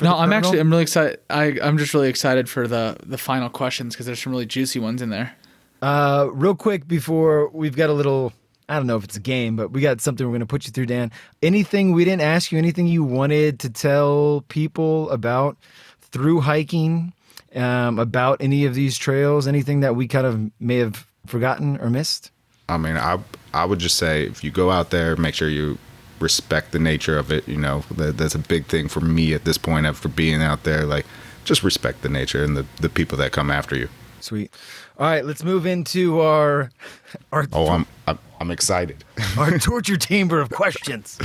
No, the I'm actually, I'm really excited. I, I'm just really excited for the, the final questions because there's some really juicy ones in there. Uh, real quick before we've got a little... I don't know if it's a game, but we got something we're going to put you through, Dan. Anything we didn't ask you, anything you wanted to tell people about through hiking, um, about any of these trails, anything that we kind of may have forgotten or missed? I mean, I I would just say if you go out there, make sure you respect the nature of it. You know, that, that's a big thing for me at this point after being out there. Like, just respect the nature and the, the people that come after you. Sweet. All right, let's move into our our oh, I'm, I'm I'm excited. Our torture chamber of questions.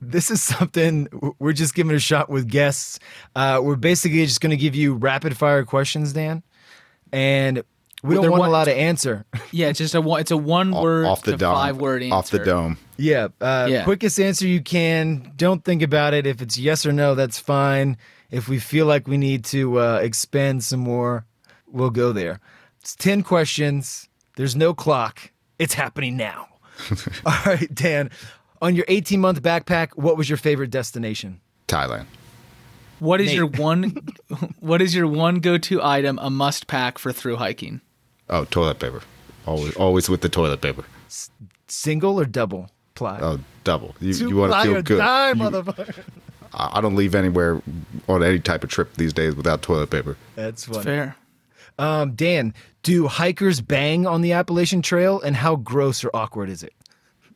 This is something we're just giving a shot with guests. Uh, we're basically just going to give you rapid fire questions, Dan, and we well, don't want one, a lot of answer. Yeah, it's just a one. It's a one off, word off the to dome, five word answer. Off the dome. Yeah, uh, yeah. Quickest answer you can. Don't think about it. If it's yes or no, that's fine. If we feel like we need to uh, expand some more. We'll go there. It's ten questions. There's no clock. It's happening now. All right, Dan. On your eighteen-month backpack, what was your favorite destination? Thailand. What is Nate. your one? What is your one go-to item, a must-pack for through hiking? Oh, toilet paper. Always, always with the toilet paper. S- single or double ply? Oh, double. You, you want to feel good. Die, you, motherfucker. I don't leave anywhere on any type of trip these days without toilet paper. That's funny. That's fair. Um, Dan, do hikers bang on the Appalachian Trail, and how gross or awkward is it?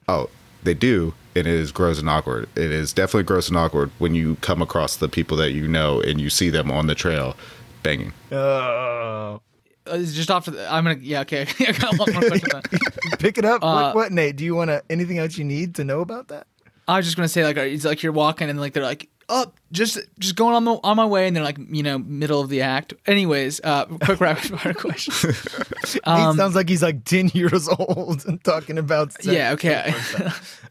Oh, they do, and it is gross and awkward. It is definitely gross and awkward when you come across the people that you know and you see them on the trail banging. Oh. Uh, just off to the, I'm going to, yeah, okay. I got one more question on that. Pick it up. Uh, what, what, Nate? Do you want to, anything else you need to know about that? I was just going to say, like, it's like you're walking and, like, they're like, oh, just just going on the on my way, and they're like, you know, middle of the act. Anyways, uh, quick rapid fire question. Um, he sounds like he's like ten years old and talking about sex. Yeah, okay.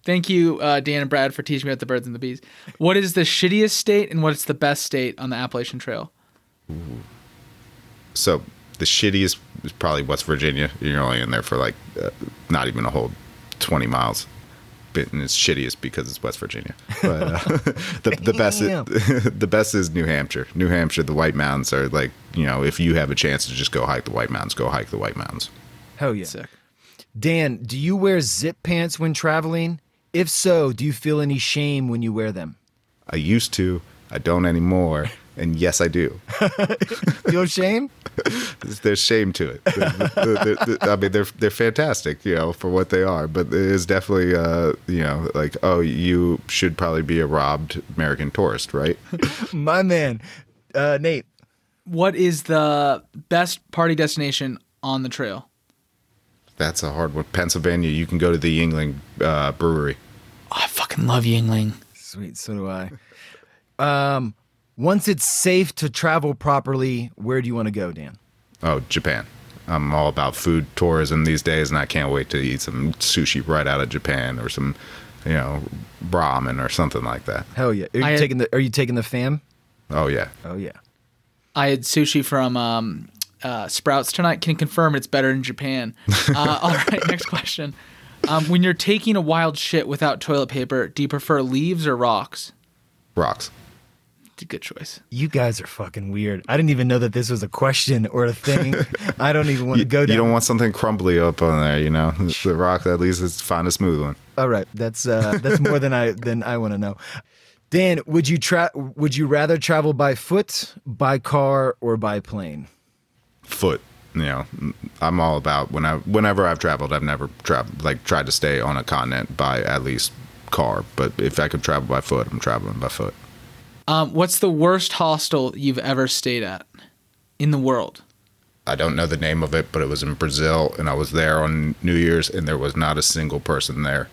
Thank you, uh, Dan and Brad, for teaching me about the birds and the bees. What is the shittiest state and what's the best state on the Appalachian Trail? Ooh. So the shittiest is probably West Virginia. You're only in there for like uh, not even a whole twenty miles. Bit and it's shittiest because it's West Virginia. But uh, the the best is, the best is New Hampshire. New Hampshire, the White Mountains are like, you know, if you have a chance to just go hike the White Mountains, go hike the White Mountains. Hell yeah. Sick. Dan, do you wear zip pants when traveling? If so, do you feel any shame when you wear them? I used to. I don't anymore. And yes, I do. Feel shame? There's shame to it. They're, they're, they're, I mean, they're they're fantastic, you know, for what they are. But it is definitely, uh, you know, like, oh, you should probably be a robbed American tourist, right? My man, uh, Nate. What is the best party destination on the trail? That's a hard one. Pennsylvania, you can go to the Yuengling uh, brewery. Oh, I fucking love Yuengling. Sweet, so do I. Um, once it's safe to travel properly, where do you want to go, Dan? Oh, Japan. I'm all about food tourism these days, and I can't wait to eat some sushi right out of Japan or some, you know, ramen or something like that. Hell yeah. Are you, I, taking, the, are you taking the fam? Oh, yeah. Oh, yeah. I had sushi from um, uh, Sprouts tonight. Can confirm it's better in Japan. Uh, all right, next question. Um, when you're taking a wild shit without toilet paper, do you prefer leaves or rocks? Rocks. It's a good choice. You guys are fucking weird. I didn't even know that this was a question or a thing. I don't even want you, to go down. You don't want something crumbly up on there, you know? The rock, at least, is find a smooth one. All right, that's uh, that's more than I than I want to know. Dan, would you tra- would you rather travel by foot, by car, or by plane? Foot. You know, I'm all about when I whenever I've traveled, I've never tra- like tried to stay on a continent by at least car. But if I could travel by foot, I'm traveling by foot. Um, what's the worst hostel you've ever stayed at in the world? I don't know the name of it, but it was in Brazil, and I was there on New Year's, and there was not a single person there.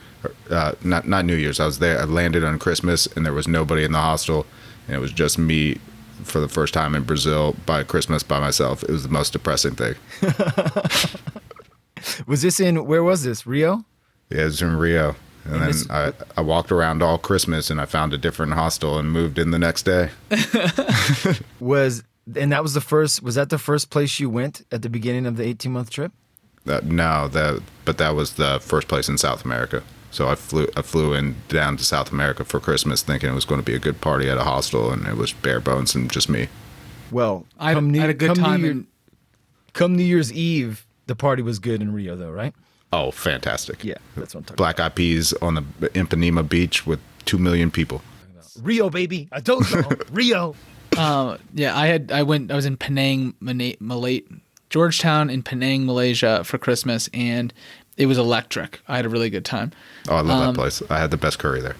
Uh, not not New Year's. I was there. I landed on Christmas, and there was nobody in the hostel, and it was just me for the first time in Brazil by Christmas by myself. It was the most depressing thing. Was this in, where was this, Rio? Yeah, it was in Rio. And, and then this... I, I walked around all Christmas, and I found a different hostel and moved in the next day. was and that was the first, was that the first place you went at the beginning of the eighteen-month trip? Uh, no, that but that was the first place in South America. So I flew I flew in down to South America for Christmas thinking it was going to be a good party at a hostel, and it was bare bones and just me. Well, I had a good come time. New Year, in... Come New Year's Eve, the party was good in Rio, though, right? Oh, fantastic. Yeah, that's what I'm talking Black about. Black Eyed Peas on the Ipanema beach with two million people. Rio, baby. I don't know. Rio. Uh, yeah, I had. I went. I was in Penang, Malay, Georgetown in Penang, Malaysia for Christmas, and it was electric. I had a really good time. Oh, I love um, that place. I had the best curry there.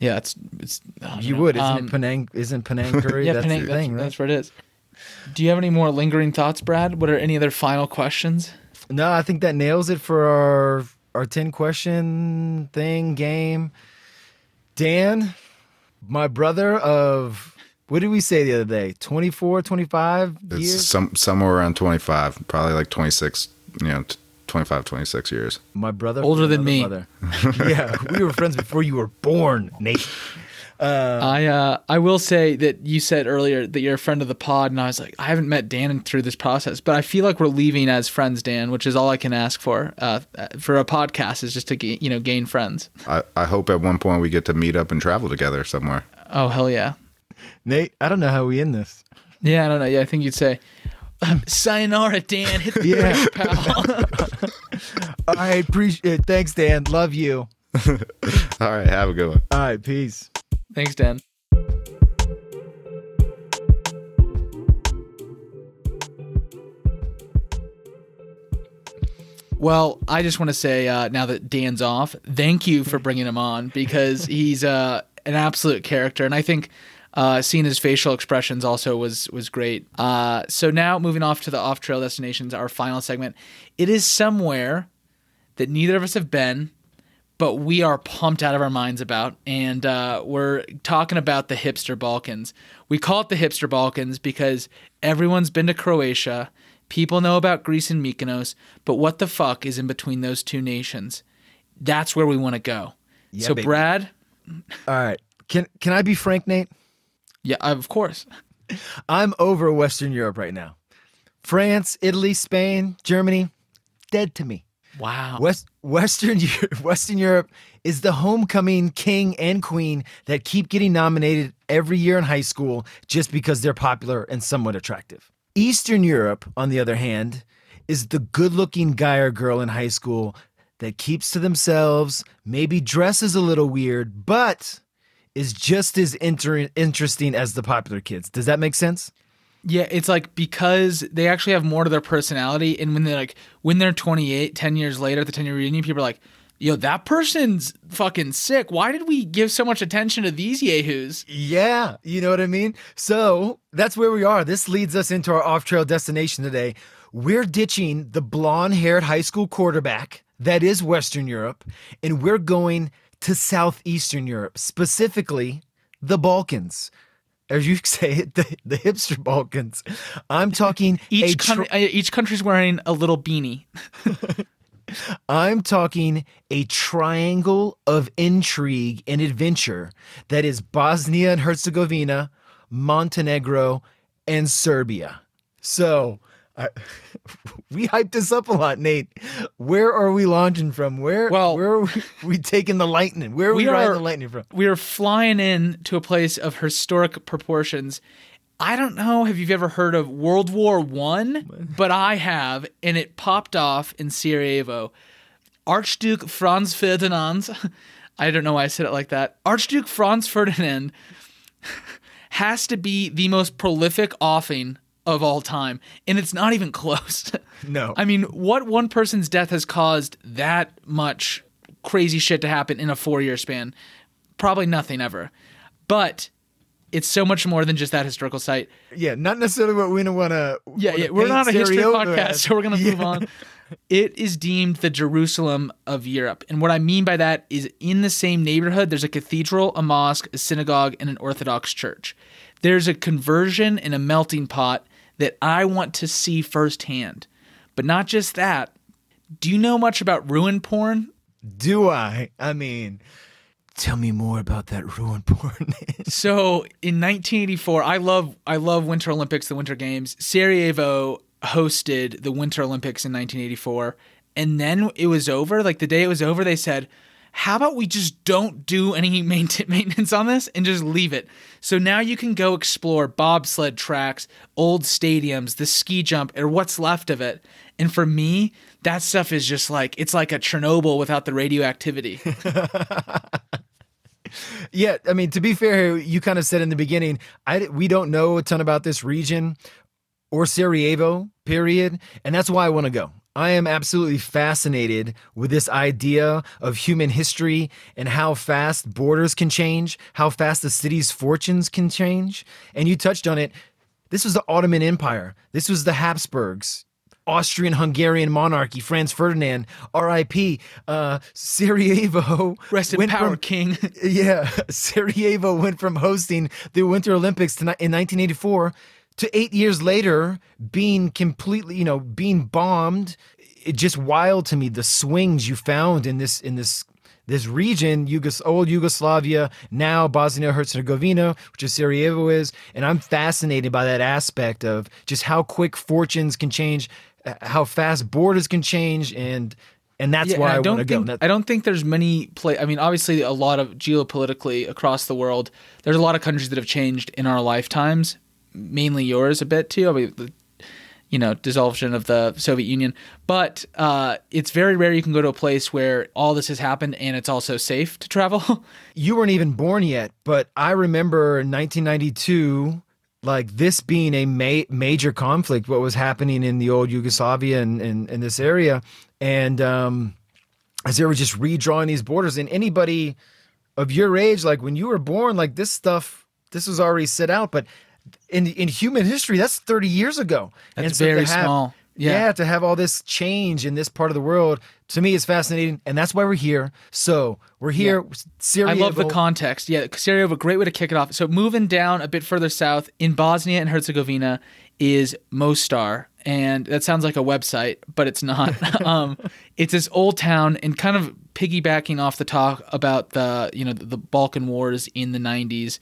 Yeah, it's it's. You know. would, isn't um, it? Penang isn't Penang curry. Yeah, that's Penang. The thing, that's, right? That's what it is. Do you have any more lingering thoughts, Brad? What are any other final questions? No, I think that nails it for our our ten question thing game. Dan, my brother of. What did we say the other day? twenty-four, twenty-five years? It's some, somewhere around twenty-five, probably like twenty-six, you know, twenty-five, twenty-six years. My brother. Older than me. Yeah, we were friends before you were born, Nate. Uh, I uh, I will say that you said earlier that you're a friend of the pod, and I was like, I haven't met Dan through this process, but I feel like we're leaving as friends, Dan, which is all I can ask for uh, for a podcast is just to g- you know gain friends. I, I hope at one point we get to meet up and travel together somewhere. Oh, hell yeah. Nate, I don't know how we end this. Yeah, I don't know. Yeah, I think you'd say, um, sayonara, Dan. Hit the yeah. pal. All right, appreciate it. Thanks, Dan. Love you. All right, have a good one. All right, peace. Thanks, Dan. Well, I just want to say uh, now that Dan's off, thank you for bringing him on because he's uh, an absolute character. And I think... Uh, seeing his facial expressions also was was great. Uh, so now moving off to the off-trail destinations, our final segment. It is somewhere that neither of us have been, but we are pumped out of our minds about. And uh, we're talking about the hipster Balkans. We call it the hipster Balkans because everyone's been to Croatia. People know about Greece and Mykonos. But what the fuck is in between those two nations? That's where we want to go. Yeah, so, baby. Brad. All right. Can, can I be frank, Nate? Yeah, of course. I'm over Western Europe right now. France, Italy, Spain, Germany, dead to me. Wow. West, Western, Western Europe is the homecoming king and queen that keep getting nominated every year in high school just because they're popular and somewhat attractive. Eastern Europe, on the other hand, is the good-looking guy or girl in high school that keeps to themselves, maybe dresses a little weird, but... is just as inter- interesting as the popular kids. Does that make sense? Yeah, it's like because they actually have more to their personality. And when they're like, when they're twenty-eight, ten years later at the ten-year reunion, people are like, yo, that person's fucking sick. Why did we give so much attention to these yahoos? Yeah, you know what I mean? So that's where we are. This leads us into our off-trail destination today. We're ditching the blonde-haired high school quarterback that is Western Europe, and we're going to Southeastern Europe, specifically the Balkans. As you say it, the, the hipster Balkans. I'm talking... each, a tr- con- each country's wearing a little beanie. I'm talking a triangle of intrigue and adventure that is Bosnia and Herzegovina, Montenegro, and Serbia. So... I, we hyped this up a lot, Nate. Where are we launching from? Where well, where are we, we taking the lightning? Where are we, we are, riding the lightning from? We are flying in to a place of historic proportions. I don't know if you've ever heard of World War One, but I have, and it popped off in Sarajevo. Archduke Franz Ferdinand, I don't know why I said it like that. Archduke Franz Ferdinand has to be the most prolific offing of all time, and it's not even close. No. I mean, what one person's death has caused that much crazy shit to happen in a four-year span? Probably nothing ever. But it's so much more than just that historical site. Yeah, not necessarily what we want to... Yeah, yeah, we're not a history podcast, so we're going to yeah. move on. It is deemed the Jerusalem of Europe, and what I mean by that is in the same neighborhood, there's a cathedral, a mosque, a synagogue, and an Orthodox church. There's a conversion and a melting pot that I want to see firsthand. But not just that. Do you know much about ruin porn? Do I? I mean, tell me more about that ruin porn. So in nineteen eighty-four, I love I love Winter Olympics, the Winter Games. Sarajevo hosted the Winter Olympics in nineteen eighty-four. And then it was over. Like the day it was over, they said, how about we just don't do any maintenance on this and just leave it? So now you can go explore bobsled tracks, old stadiums, the ski jump, or what's left of it. And for me, that stuff is just like, it's like a Chernobyl without the radioactivity. Yeah, I mean, to be fair, you kind of said in the beginning, I, we don't know a ton about this region or Sarajevo, period. And that's why I want to go. I am absolutely fascinated with this idea of human history and how fast borders can change, how fast a city's fortunes can change. And you touched on it. This was the Ottoman Empire. This was the Habsburgs, Austrian-Hungarian monarchy, Franz Ferdinand, R I P, uh, Sarajevo. Rest in power, from, king. Yeah. Sarajevo went from hosting the Winter Olympics to, in nineteen eighty-four to eight years later, being completely, you know, being bombed. It just wild to me the swings you found in this in this this region, Yugos- old Yugoslavia, now Bosnia and Herzegovina, which is Sarajevo is, and I'm fascinated by that aspect of just how quick fortunes can change, how fast borders can change, and and that's yeah, why and I, I want to go. That- I don't think there's many play. I mean, obviously, a lot of geopolitically across the world, there's a lot of countries that have changed in our lifetimes. Mainly yours a bit too. I mean, the, you know, dissolution of the Soviet Union. But uh, it's very rare you can go to a place where all this has happened and it's also safe to travel. You weren't even born yet, but I remember in nineteen ninety-two, like this being a ma- major conflict, what was happening in the old Yugoslavia and in this area. And um, as they were just redrawing these borders. And anybody of your age, like when you were born, like this stuff, this was already set out, but In in human history, that's thirty years ago. That's and so very to have, small. Yeah. yeah, to have all this change in this part of the world, to me is fascinating, and that's why we're here. So we're here. Yeah. Sarajevo. I love the context. Yeah, Sarajevo, a great way to kick it off. So moving down a bit further south, in Bosnia and Herzegovina is Mostar, and that sounds like a website, but it's not. um, it's this old town, and kind of piggybacking off the talk about the you know the, the Balkan Wars in the nineties.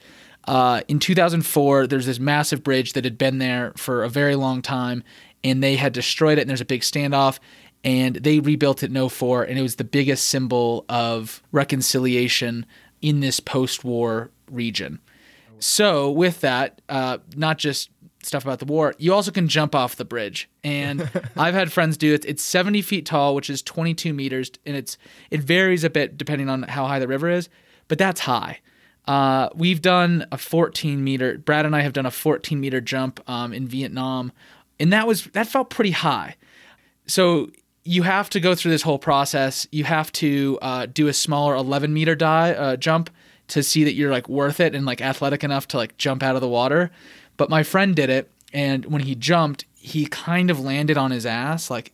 Uh, in two thousand four, there's this massive bridge that had been there for a very long time, and they had destroyed it, and there's a big standoff, and they rebuilt it in oh four, and it was the biggest symbol of reconciliation in this post-war region. So with that, uh, not just stuff about the war, you also can jump off the bridge, and I've had friends do it. It's seventy feet tall, which is twenty-two meters, and it's it varies a bit depending on how high the river is, but that's high. Uh, we've done a fourteen meter, Brad and I have done a fourteen meter jump um, in Vietnam, and that was, that felt pretty high. So you have to go through this whole process. You have to uh, do a smaller eleven meter dive, uh, jump to see that you're like worth it and like athletic enough to like jump out of the water. But my friend did it, and when he jumped, he kind of landed on his ass, like,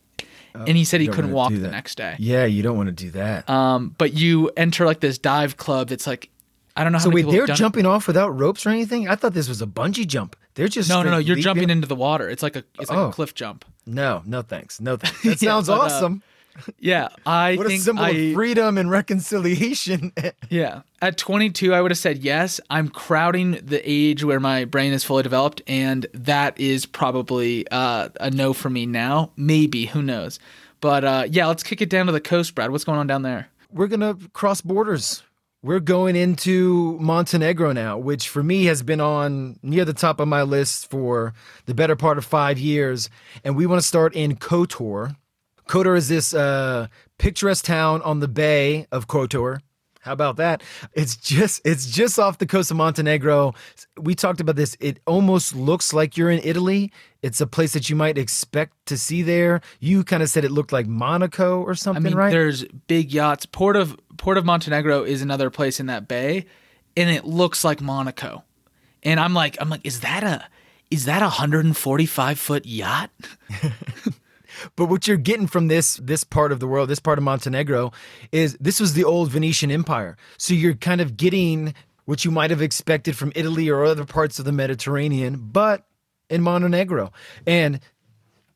oh, and he said he couldn't walk the next day. Yeah, you don't want to do that. Um, but you enter like this dive club that's like, I don't know how many people have done it. So wait, they're jumping off without ropes or anything? I thought this was a bungee jump. They're just no, no, no. You're jumping into the water. It's like a it's like oh. a cliff jump. No, no thanks, no thanks. That sounds yeah, but, awesome. Uh, yeah, I what think a symbol I, of freedom and reconciliation. Yeah, at twenty-two, I would have said yes. I'm crowding the age where my brain is fully developed, and that is probably uh, a no for me now. Maybe, who knows? But uh, yeah, let's kick it down to the coast, Brad. What's going on down there? We're gonna cross borders. We're going into Montenegro now, which for me has been on near the top of my list for the better part of five years. And we want to start in Kotor. Kotor is this uh, picturesque town on the bay of Kotor. How about that? It's just it's just off the coast of Montenegro. We talked about this. It almost looks like you're in Italy. It's a place that you might expect to see there. You kind of said it looked like Monaco or something, I mean, right? There's big yachts. Port of Port of Montenegro is another place in that bay, and it looks like Monaco. And I'm like, I'm like, is that a is that a one hundred forty-five foot yacht? But what you're getting from this this part of the world, this part of Montenegro, is this was the old Venetian Empire. So you're kind of getting what you might have expected from Italy or other parts of the Mediterranean, but in Montenegro. And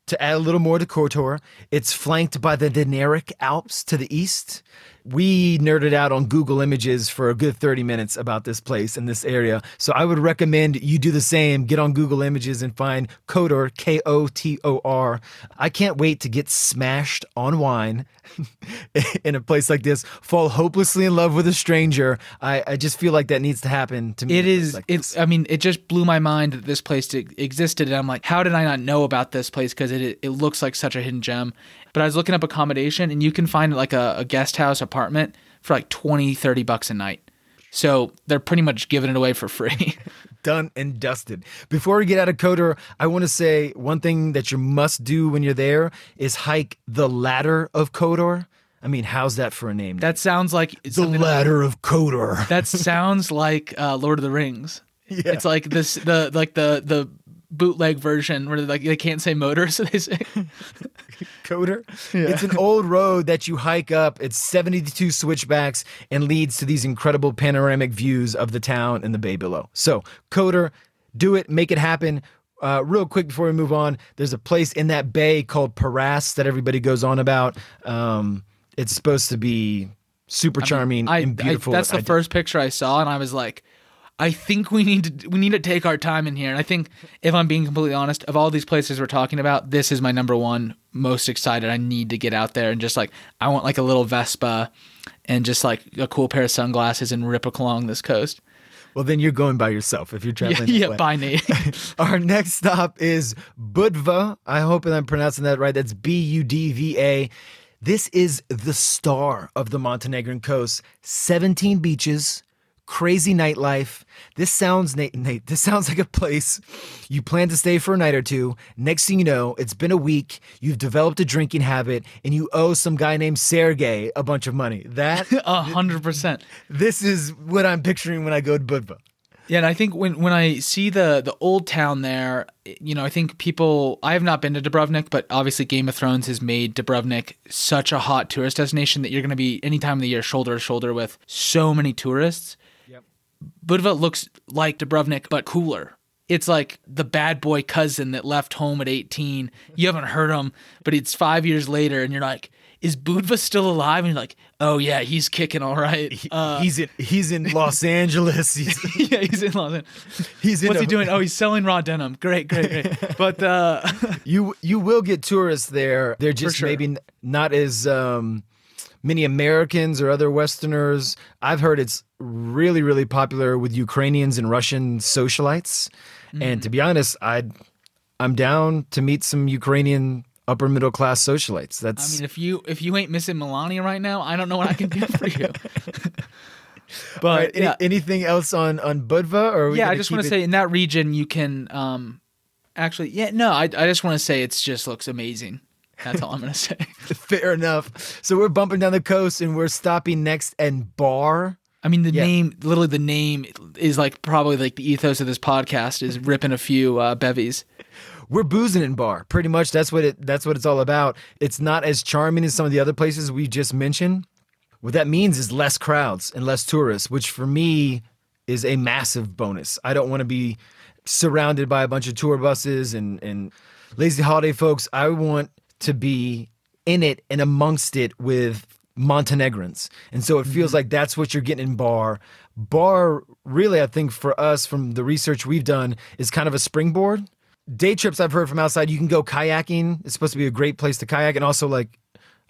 to add a little more to Kotor, it's flanked by the Dinaric Alps to the east. We nerded out on Google Images for a good thirty minutes about this place and this area. So I would recommend you do the same. Get on Google Images and find Kotor, K O T O R. I can't wait to get smashed on wine in a place like this, fall hopelessly in love with a stranger. I, I just feel like that needs to happen to me. It is. Like it's. This. I mean, it just blew my mind that this place existed. And I'm like, how did I not know about this place? Because it, it looks like such a hidden gem. But I was looking up accommodation, and you can find like a, a guest house apartment for like twenty, thirty bucks a night. So they're pretty much giving it away for free. Done and dusted. Before we get out of Kotor, I want to say one thing that you must do when you're there is hike the Ladder of Kotor. I mean, how's that for a name? That sounds like... The Ladder like, of Kotor. That sounds like uh, Lord of the Rings. Yeah. It's like this, the like the the... bootleg version where like they can't say motor, so they say Kotor. Yeah. It's an old road that you hike up. It's seventy-two switchbacks and leads to these incredible panoramic views of the town and the bay below. So Kotor, do it, make it happen. Uh, real quick before we move on, there's a place in that bay called Paras that everybody goes on about. Um, it's supposed to be super charming I mean, I, and beautiful. I, that's the I first did. picture I saw, and I was like, I think we need to we need to take our time in here. And I think, if I'm being completely honest, of all these places we're talking about, this is my number one most excited. I need to get out there and just like, I want like a little Vespa and just like a cool pair of sunglasses and rip along this coast. Well, then you're going by yourself if you're traveling. Yeah, yeah by Nate. Our next stop is Budva. I hope I'm pronouncing that right. That's B U D V A. This is the star of the Montenegrin coast. seventeen beaches. Crazy nightlife. This sounds, Nate, Nate, this sounds like a place you plan to stay for a night or two. Next thing you know, it's been a week. You've developed a drinking habit, and you owe some guy named Sergey a bunch of money. That a hundred percent. This is what I'm picturing when I go to Budva. Yeah, and I think when when I see the the old town there, you know, I think people. I have not been to Dubrovnik, but obviously Game of Thrones has made Dubrovnik such a hot tourist destination that you're going to be any time of the year shoulder to shoulder with so many tourists. Budva looks like Dubrovnik, but cooler. It's like the bad boy cousin that left home at eighteen. You haven't heard him, but it's five years later, and you're like, is Budva still alive? And you're like, oh, yeah, he's kicking all right. Uh, he's, in, he's in Los Angeles. He's, yeah, he's in Los Angeles. He's in What's a, he doing? Oh, he's selling raw denim. Great, great, great. But uh, you you will get tourists there. They're just sure. maybe not as um, many Americans or other Westerners. I've heard it's really, really popular with Ukrainians and Russian socialites. Mm. And to be honest, I'd, I'm down to meet some Ukrainian upper middle class socialites. That's I mean, if you if you ain't missing Melania right now, I don't know what I can do for you. But right, any, yeah. anything else on on Budva? Or yeah, I just want to say in that region you can um, actually. Yeah, no, I I just want to say it just looks amazing. That's all I'm going to say. Fair enough. So we're bumping down the coast and we're stopping next at Bar. I mean, the yeah. name, literally the name is like probably like the ethos of this podcast is ripping a few uh, bevies. We're boozing in Bar. Pretty much that's what it that's what it's all about. It's not as charming as some of the other places we just mentioned. What that means is less crowds and less tourists, which for me is a massive bonus. I don't want to be surrounded by a bunch of tour buses and, and lazy holiday folks. I want to be in it and amongst it with Montenegrins. And so it feels like that's what you're getting in Bar. Bar, really, I think for us, from the research we've done, is kind of a springboard. Day trips I've heard from outside, you can go kayaking. It's supposed to be a great place to kayak and also like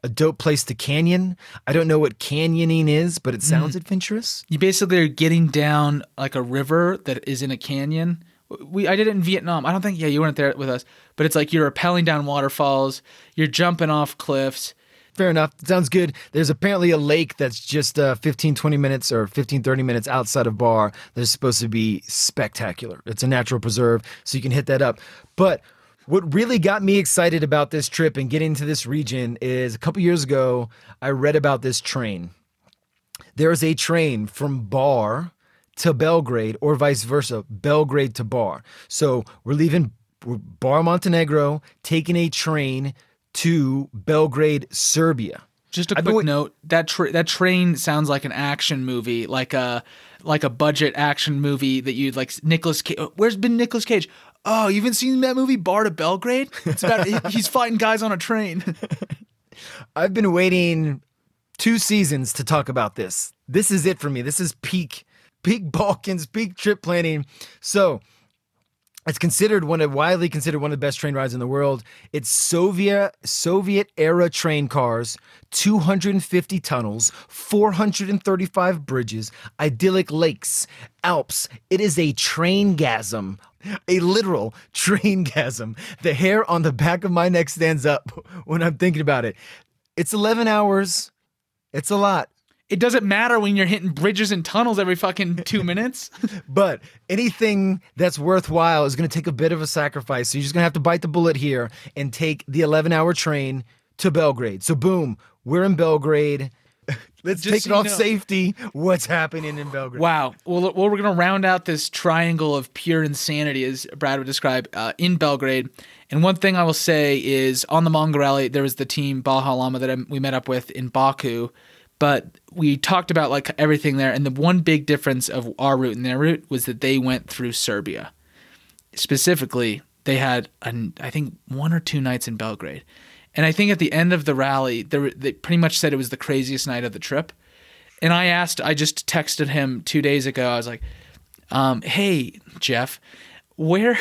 a dope place to canyon. I don't know what canyoning is, but it sounds mm. adventurous. You basically are getting down like a river that is in a canyon. We I did it in Vietnam. I don't think, yeah, you weren't there with us. But it's like you're rappelling down waterfalls. You're jumping off cliffs. Fair enough. Sounds good. There's apparently a lake that's just uh, fifteen, twenty minutes or fifteen, thirty minutes outside of Bar that is supposed to be spectacular. It's a natural preserve, so you can hit that up. But what really got me excited about this trip and getting to this region is a couple years ago, I read about this train. There is a train from Bar to Belgrade or vice versa, Belgrade to Bar. So we're leaving Bar, Montenegro, taking a train to Belgrade, Serbia. Just a quick wait- note, that tra- that train sounds like an action movie, like a like a budget action movie that you'd like Nicolas Cage. Where's been Nicolas Cage? Oh, you haven't seen that movie Bar to Belgrade? It's about he's fighting guys on a train. I've been waiting two seasons to talk about this. This is it for me. This is peak Peak Balkans, peak trip planning. So it's considered one of, widely considered one of the best train rides in the world. It's Soviet Soviet era train cars, two hundred fifty tunnels, four hundred thirty-five bridges, idyllic lakes, Alps. It is a train-gasm, a literal train-gasm. The hair on the back of my neck stands up when I'm thinking about it. It's eleven hours. It's a lot. It doesn't matter when you're hitting bridges and tunnels every fucking two minutes. But anything that's worthwhile is going to take a bit of a sacrifice. So you're just going to have to bite the bullet here and take the eleven-hour train to Belgrade. So boom, we're in Belgrade. Let's just take so it off know. Safety. What's happening in Belgrade? Wow. Well, well we're going to round out this triangle of pure insanity, as Brad would describe, uh, in Belgrade. And one thing I will say is on the Manga Rally, there was the team Baja Llama that I, we met up with in Baku. But we talked about like everything there, and the one big difference of our route and their route was that they went through Serbia. Specifically, they had an, I think one or two nights in Belgrade, and I think at the end of the rally, they, they pretty much said it was the craziest night of the trip. And I asked, I just texted him two days ago. I was like, um, "Hey Jeff, where,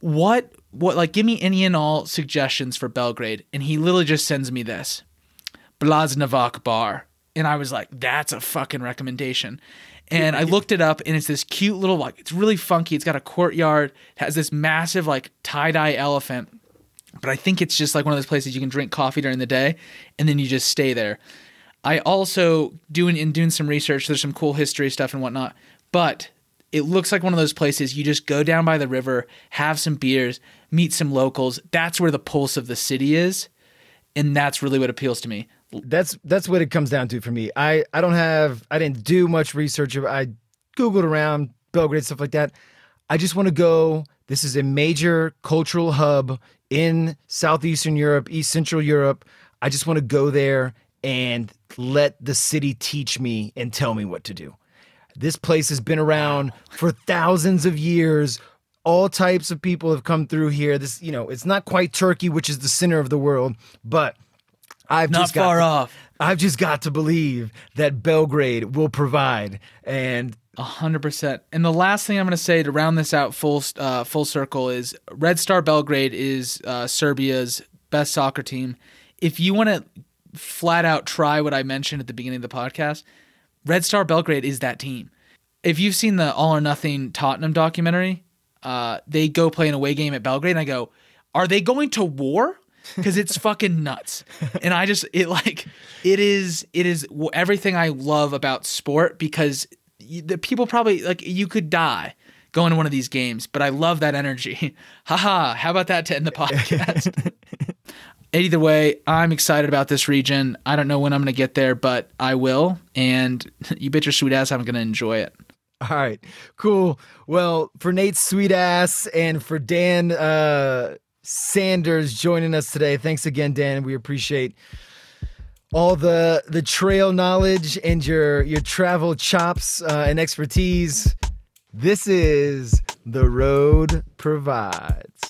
what, what? Like, give me any and all suggestions for Belgrade." And he literally just sends me this, Blaznavac Bar. And I was like, that's a fucking recommendation. And I looked it up, and it's this cute little, like, it's really funky. It's got a courtyard, has this massive, like, tie-dye elephant. But I think it's just like one of those places you can drink coffee during the day, and then you just stay there. I also, doing in doing some research, there's some cool history stuff and whatnot. But it looks like one of those places you just go down by the river, have some beers, meet some locals. That's where the pulse of the city is, and that's really what appeals to me. That's that's what it comes down to for me. I, I don't have, I didn't do much research. I Googled around Belgrade, stuff like that. I just want to go. This is a major cultural hub in Southeastern Europe, East Central Europe. I just want to go there and let the city teach me and tell me what to do. This place has been around for thousands of years. All types of people have come through here. This, you know, it's not quite Turkey, which is the center of the world, but I've not just got far to, off. I've just got to believe that Belgrade will provide, and a hundred percent. And the last thing I'm going to say to round this out full uh, full circle is Red Star Belgrade is uh, Serbia's best soccer team. If you want to flat out try what I mentioned at the beginning of the podcast, Red Star Belgrade is that team. If you've seen the All or Nothing Tottenham documentary, uh, they go play an away game at Belgrade, and I go, "Are they going to war?" because it's fucking nuts. And I just, it like, it is, it is everything I love about sport, because the people probably, like, you could die going to one of these games, but I love that energy. Haha, how about that to end the podcast? Either way, I'm excited about this region. I don't know when I'm going to get there, but I will. And you bet your sweet ass I'm going to enjoy it. All right, cool. Well, for Nate's sweet ass and for Dan uh, Sanders joining us today, thanks again, Dan. We appreciate all the the trail knowledge and your, your travel chops uh, and expertise. This is The Road Provides.